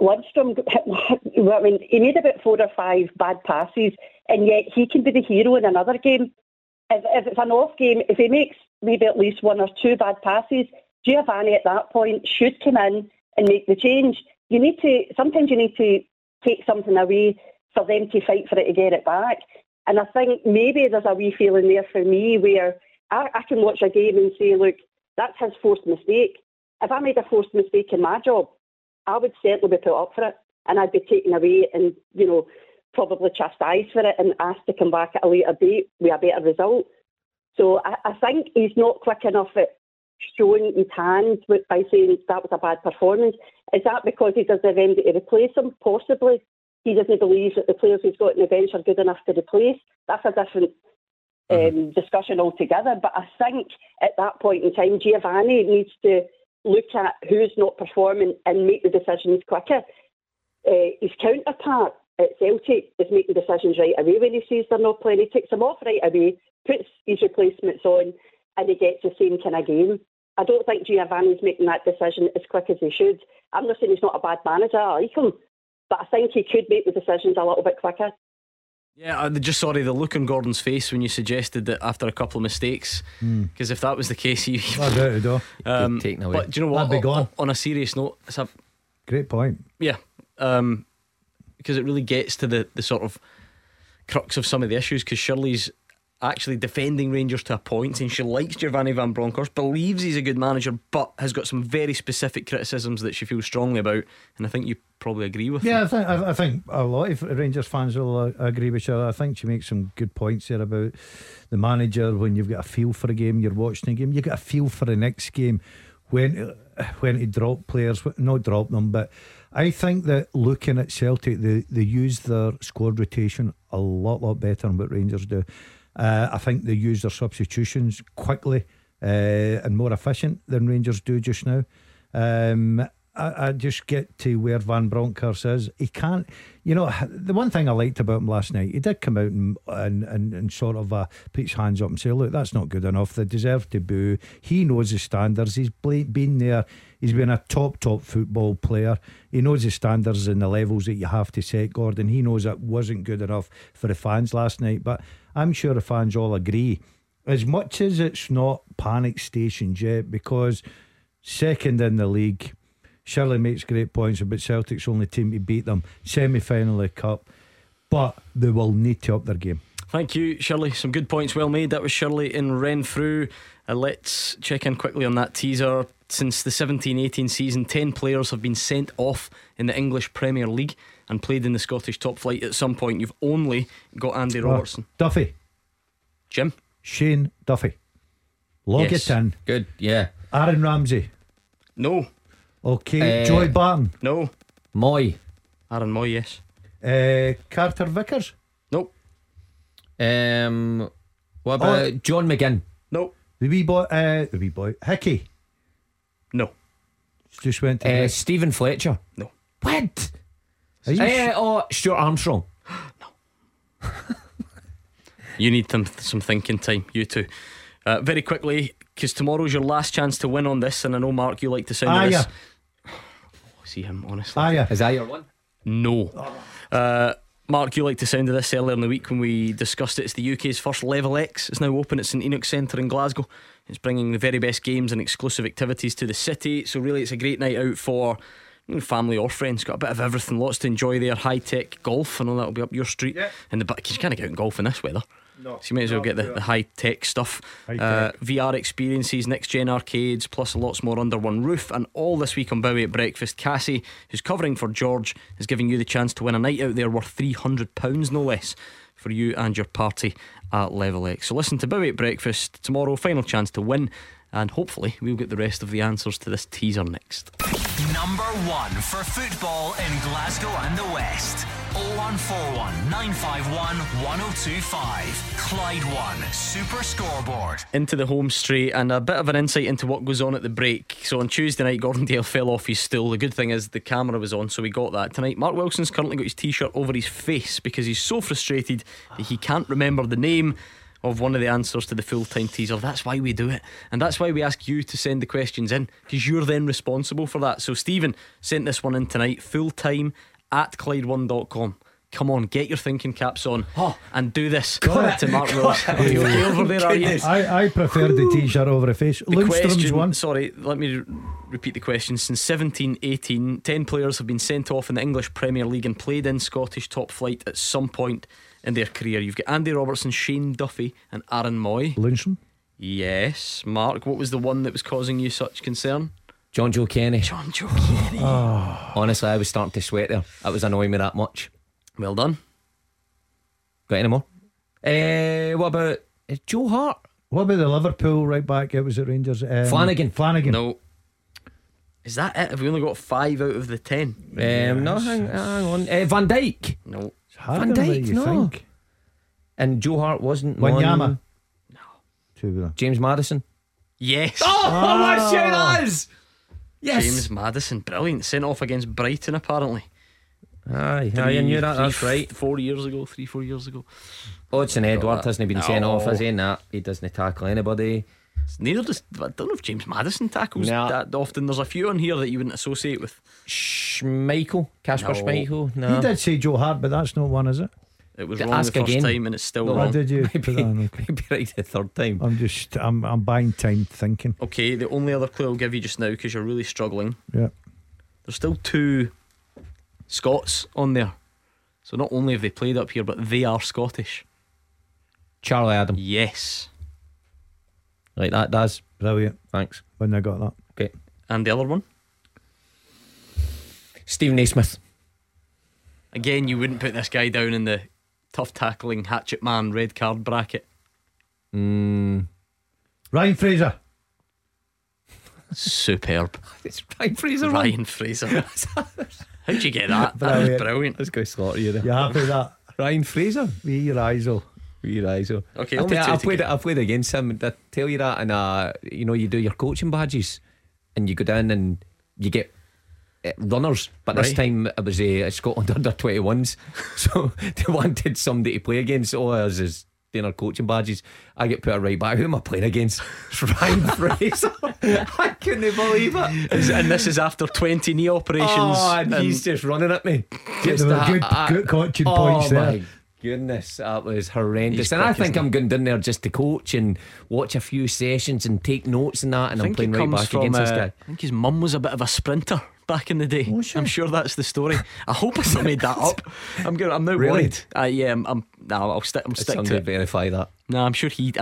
Lundstram, I mean, he made about 4 or 5 bad passes, and yet he can be the hero in another game. If it's an off game, if he makes maybe at least 1 or 2 bad passes, Giovanni at that point should come in and make the change. You need to, sometimes you need to take something away for them to fight for it to get it back. And I think maybe there's a wee feeling there for me where I can watch a game and say, look, that's his forced mistake. If I made a forced mistake in my job, I would certainly be put up for it, and I'd be taken away and, you know, probably chastised for it and asked to come back at a later date with a better result. So I think he's not quick enough at showing his hand by saying that was a bad performance. Is that because he doesn't have anybody to replace him? Possibly. He doesn't believe that the players he's got on the bench are good enough to replace. That's a different discussion altogether. But I think at that point in time, Giovanni needs to look at who's not performing and make the decisions quicker. His counterpart at Celtic is making decisions right away when he sees they're not playing. He takes them off right away, puts his replacements on, and he gets the same kind of game. I don't think Giovanni's making that decision as quick as he should. I'm not saying he's not a bad manager, I like him, but I think he could make the decisions a little bit quicker. Yeah, I just the look on Gordon's face when you suggested that after a couple of mistakes, because if that was the case, you taken away. But do you know what? That'd be gone. On a serious note, it's a great point. Yeah, because it really gets to the sort of crux of some of the issues. Because Shirley's actually defending Rangers to a point, and she likes Giovanni van Bronckhorst, believes he's a good manager, but has got some very specific criticisms that she feels strongly about. And I think you probably agree with her. I think a lot of Rangers fans will agree with her. I think she makes some good points there about the manager. When you've got a feel for a game, you're watching a game, you've got a feel for the next game, when to drop players, not drop them. But I think that looking at Celtic, they use their squad rotation a lot better than what Rangers do. I think they use their substitutions quickly and more efficient than Rangers do just now. I just get to where Van Bronckhorst is. He can't, you know, the one thing I liked about him last night, he did come out and sort of put his hands up and say, look, that's not good enough, they deserve to boo. He knows the standards. He's been there. He's been a top football player. He knows the standards and the levels that you have to set, Gordon. He knows it wasn't good enough for the fans last night, but I'm sure the fans all agree, as much as it's not panic stations yet, because second in the league, Shirley makes great points about Celtic's only team to beat them, semi-final of the Cup, but they will need to up their game. Thank you, Shirley. Some good points well made. That was Shirley in Renfrew. Let's check in quickly on that teaser. Since the 17-18 season, 10 players have been sent off in the English Premier League and played in the Scottish top flight at some point. You've only got Andy Robertson. Duffy. Jim. Shane Duffy. Logiton. Yes. Good, yeah. Aaron Ramsey. No. Okay. Joy Barton. No. Moy. Aaron Moy, yes. Carter Vickers. No. What about John McGinn? No. The wee boy Hickey. No. Just went to Stephen Fletcher. No. What? Stuart Armstrong. No. You need some thinking time, you two. Very quickly, because tomorrow's your last chance to win on this, and I know, Mark, you like the sound of this. See him, honestly. Is that your one? No. Mark, you like the sound of this earlier in the week when we discussed it. It's the UK's first Level X. It's now open at St Enoch Centre in Glasgow. It's bringing the very best games and exclusive activities to the city. So really it's a great night out for family or friends, got a bit of everything, lots to enjoy there. High tech golf, I know that'll be up your street. Yeah. And the you can't get out and golf in this weather. No, so you might as well get the high tech stuff. VR experiences, next gen arcades, plus lots more under one roof. And all this week on Bowie at Breakfast, Cassie, who's covering for George, is giving you the chance to win a night out there worth £300 no less for you and your party at Level X. So listen to Bowie at Breakfast tomorrow, final chance to win, and hopefully we'll get the rest of the answers to this teaser next. Number one for football in Glasgow and the West. 0141 951 1025. Clyde One Super Scoreboard. Into the home straight and a bit of an insight into what goes on at the break. So on Tuesday night, Gordon Dale fell off his stool. The good thing is the camera was on, so we got that. Tonight, Mark Wilson's currently got his t-shirt over his face because he's so frustrated that he can't remember the name of one of the answers to the full-time teaser. That's why we do it, and that's why we ask you to send the questions in, because you're then responsible for that. So Stephen sent this one in tonight, full-time at Clyde1.com. Come on, get your thinking caps on and do this to Mark Ross. Are you okay over there, are you? I preferred the t-shirt over a face. Lundstrom's one. Sorry, let me repeat the question. Since 1718, 10 players have been sent off in the English Premier League and played in Scottish top flight at some point in their career. You've got Andy Robertson, Shane Duffy and Aaron Moy. Lundstram. Yes. Mark, what was the one that was causing you such concern? John Joe Kenny. John Joe Kenny. Honestly, I was starting to sweat there. That was annoying me that much. Well done. Got any more? What about Joe Hart? What about the Liverpool right back? It was at Rangers. Flanagan. No. Is that it? Have we only got 5 out of the 10? No, hang on. Van Dijk. No. Van Dijk, no. Think. And Joe Hart wasn't. Wanyama. No. Tubular. James Maddison. Yes. Oh my shit, that is. Yes. James Maddison, brilliant. Sent off against Brighton, apparently. Aye, I knew that. That's right. 3-4 years ago. Odson Edward hasn't been sent off, has he? Nah, he doesn't tackle anybody. Neither does. I don't know if James Maddison tackles that often. There's a few on here that you wouldn't associate with. Schmeichel. Kasper Schmeichel. No. He did say Joe Hart, but that's not one, is it? It was wrong the first time, and it's still wrong. Why did you? Maybe right the third time. I'm buying time thinking. Okay, the only other clue I'll give you just now, because you're really struggling. Yeah. There's still 2 Scots on there. So not only have they played up here, but they are Scottish. Charlie Adam. Yes. Right, that does. Brilliant. Thanks. When I got that. Okay. And the other one? Stephen Naismith. Again, you wouldn't put this guy down in the tough tackling hatchet man red card bracket. Ryan Fraser. Superb. It's Ryan Fraser. How'd you get that? Brilliant. That was brilliant. Let's go slaughter you there. You happy with that? Ryan Fraser. Wee Rizal. Okay, I played against him. I tell you that. And you know, you do your coaching badges and you go down and you get runners. But this time it was Scotland under 21s. So they wanted somebody to play against. All I was is doing our coaching badges. I get put a right back. Who am I playing against? Ryan Fraser. I couldn't believe it. And this is after 20 knee operations. And he's just running at me. Just good coaching points there. My goodness, that was horrendous. He's and I think I'm going down there just to coach and watch a few sessions and take notes and that. And I'm playing right back against this guy. I think his mum was a bit of a sprinter back in the day. Oh, sure. I'm sure that's the story. I hope I made that up. I'm now worried. Yeah, I'll stick to it. Verify that. No, I'm sure he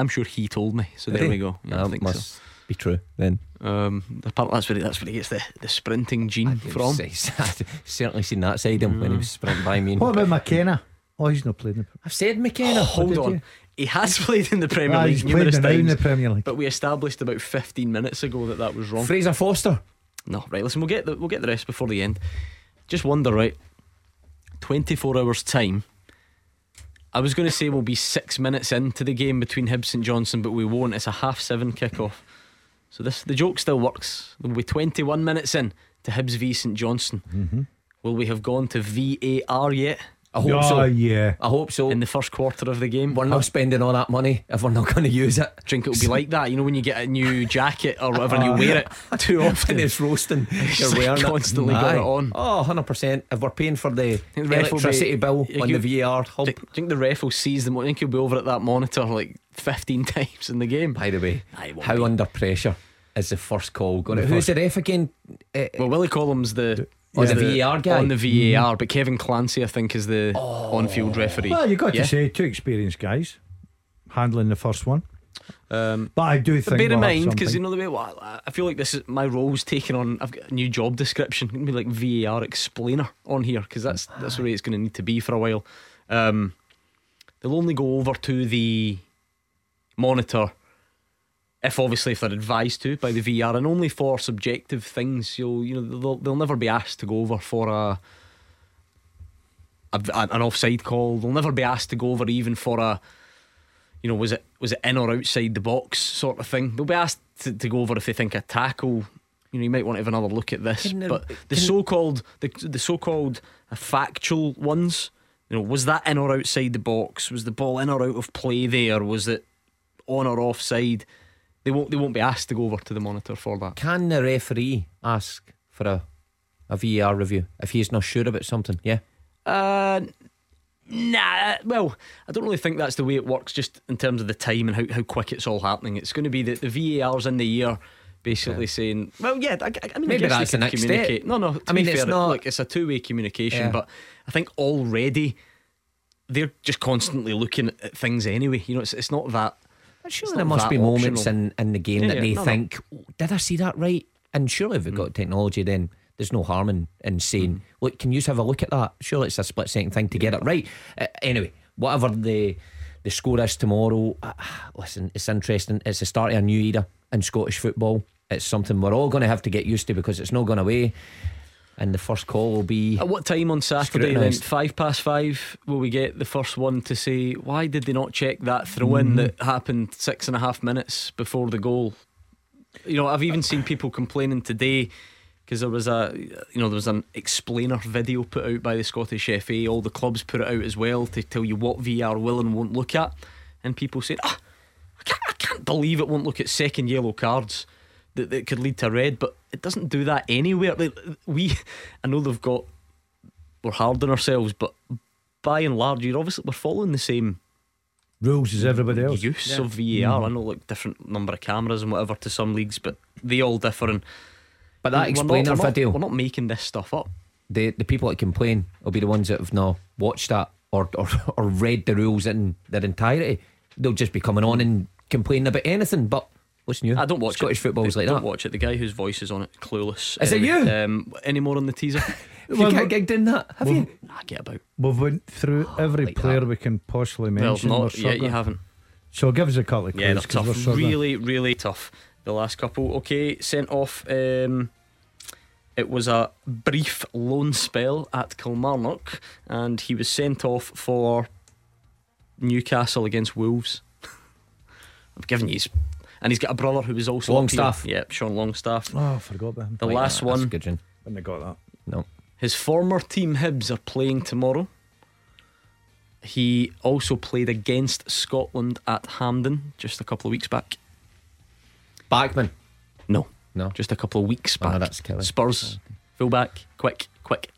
told me. So there we go. Yeah, that must be true then. Apparently that's where he gets the sprinting gene from. I've certainly seen that side of him when he was sprinting by me. What about McKenna? Oh, he's not played in the Premier League. I've said McKenna. Hold on. He has played in the Premier League numerous times in the Premier League. But we established about 15 minutes ago that was wrong. Fraser Foster. No, right, listen, we'll get the rest before the end. Just wonder, right, 24 hours time. I was going to say we'll be 6 minutes into the game between Hibs and Johnson, but we won't. It's a 7:30 kickoff. So the joke still works. We'll be 21 minutes in to Hibs v St Johnstone. Will we have gone to VAR yet? I hope so. Yeah, I hope so. In the first quarter of the game, we're not spending all that money if we're not going to use it. Drink it will be like that. You know, when you get a new jacket or whatever and you wear it too often, it's roasting. You're like wearing constantly got it on. 100%. If we're paying for the electricity bill on the VAR hub, do you think the ref will seize them? I think he'll be over at that monitor like 15 times in the game. By the way, how under pressure is the first call going to? Who's the ref again? Well, Willie Collum's the Or the VAR guy. On the VAR. But Kevin Clancy, I think, is the on-field referee. Well, you've got to say, two experienced guys handling the first one. But I do think, bear in mind, because you know the way, I feel like this is my role's taken on. I've got a new job description. It's going to be like VAR explainer on here, because that's the way it's going to need to be for a while. They'll only go over to the monitor if they're advised to by the VAR, and only for subjective things. They'll never be asked to go over for an offside call. They'll never be asked to go over even for a, was it in or outside the box sort of thing. They'll be asked to go over if they think a tackle. You might want to have another look at this. But the so-called factual ones, was that in or outside the box? Was the ball in or out of play there? Was it on or offside? They won't be asked to go over to the monitor for that. Can the referee ask for a VAR review if he's not sure about something? Yeah. Nah, well, I don't really think that's the way it works, just in terms of the time and how quick it's all happening. It's going to be that the VAR's in the ear, basically saying, well, yeah, I mean, maybe I guess that's they can the next communicate. Step. No, I mean, it's not like it's a two-way communication, but I think already they're just constantly looking at things anyway. It's not that. Surely there must be moments in the game that they think, did I see that right? And surely if we've got technology, then there's no harm in saying, look, can you just have a look at that? Surely it's a split second thing to get it right. Anyway, whatever the score is tomorrow, listen, it's interesting. It's the start of a new era in Scottish football. It's something we're all going to have to get used to, because it's not going away. And the first call will be at what time on Saturday then? 5 past 5. Will we get the first one to say, why did they not check that throw in that happened 6.5 minutes before the goal? I've even seen people complaining today, because there was an explainer video put out by the Scottish FA. All the clubs put it out as well, to tell you what VAR will and won't look at. And people saying, I can't believe it won't look at second yellow cards that could lead to red. But it doesn't do that anywhere. I know they've got, we're hard on ourselves, but by and large, we're following the same rules as everybody else. Use of VAR. I know, like, different number of cameras and whatever to some leagues, but they all differ. But that explainer video, we're not making this stuff up. The people that complain will be the ones that have not watched that or read the rules in their entirety. They'll just be coming on and complaining about anything. But what's new? I don't watch Scottish football's like that. I don't watch it. The guy whose voice is on it, Clueless. Is it you? Any more on the teaser? You can't get in that, have you? I get about. We've went through every player that we can possibly mention. Well, not yet, you haven't. So give us a couple of clues. Yeah, they're tough. Really, really tough. The last couple. Okay, sent off. It was a brief loan spell at Kilmarnock, and he was sent off for Newcastle against Wolves. I've given you his. And he's got a brother who was also Longstaff. Yeah, Sean Longstaff. Oh, I forgot about him. The last one. That's good. Wouldn't have got that. No. His former team Hibs are playing tomorrow. He also played against Scotland at Hampden just a couple of weeks back. Backman? No. Just a couple of weeks back. That's killing. Spurs. Fullback. Quick. Matt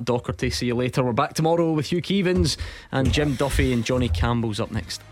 Docherty. See you later. We're back tomorrow with Hugh Keevans and Jim Duffy, and Johnny Campbell's up next.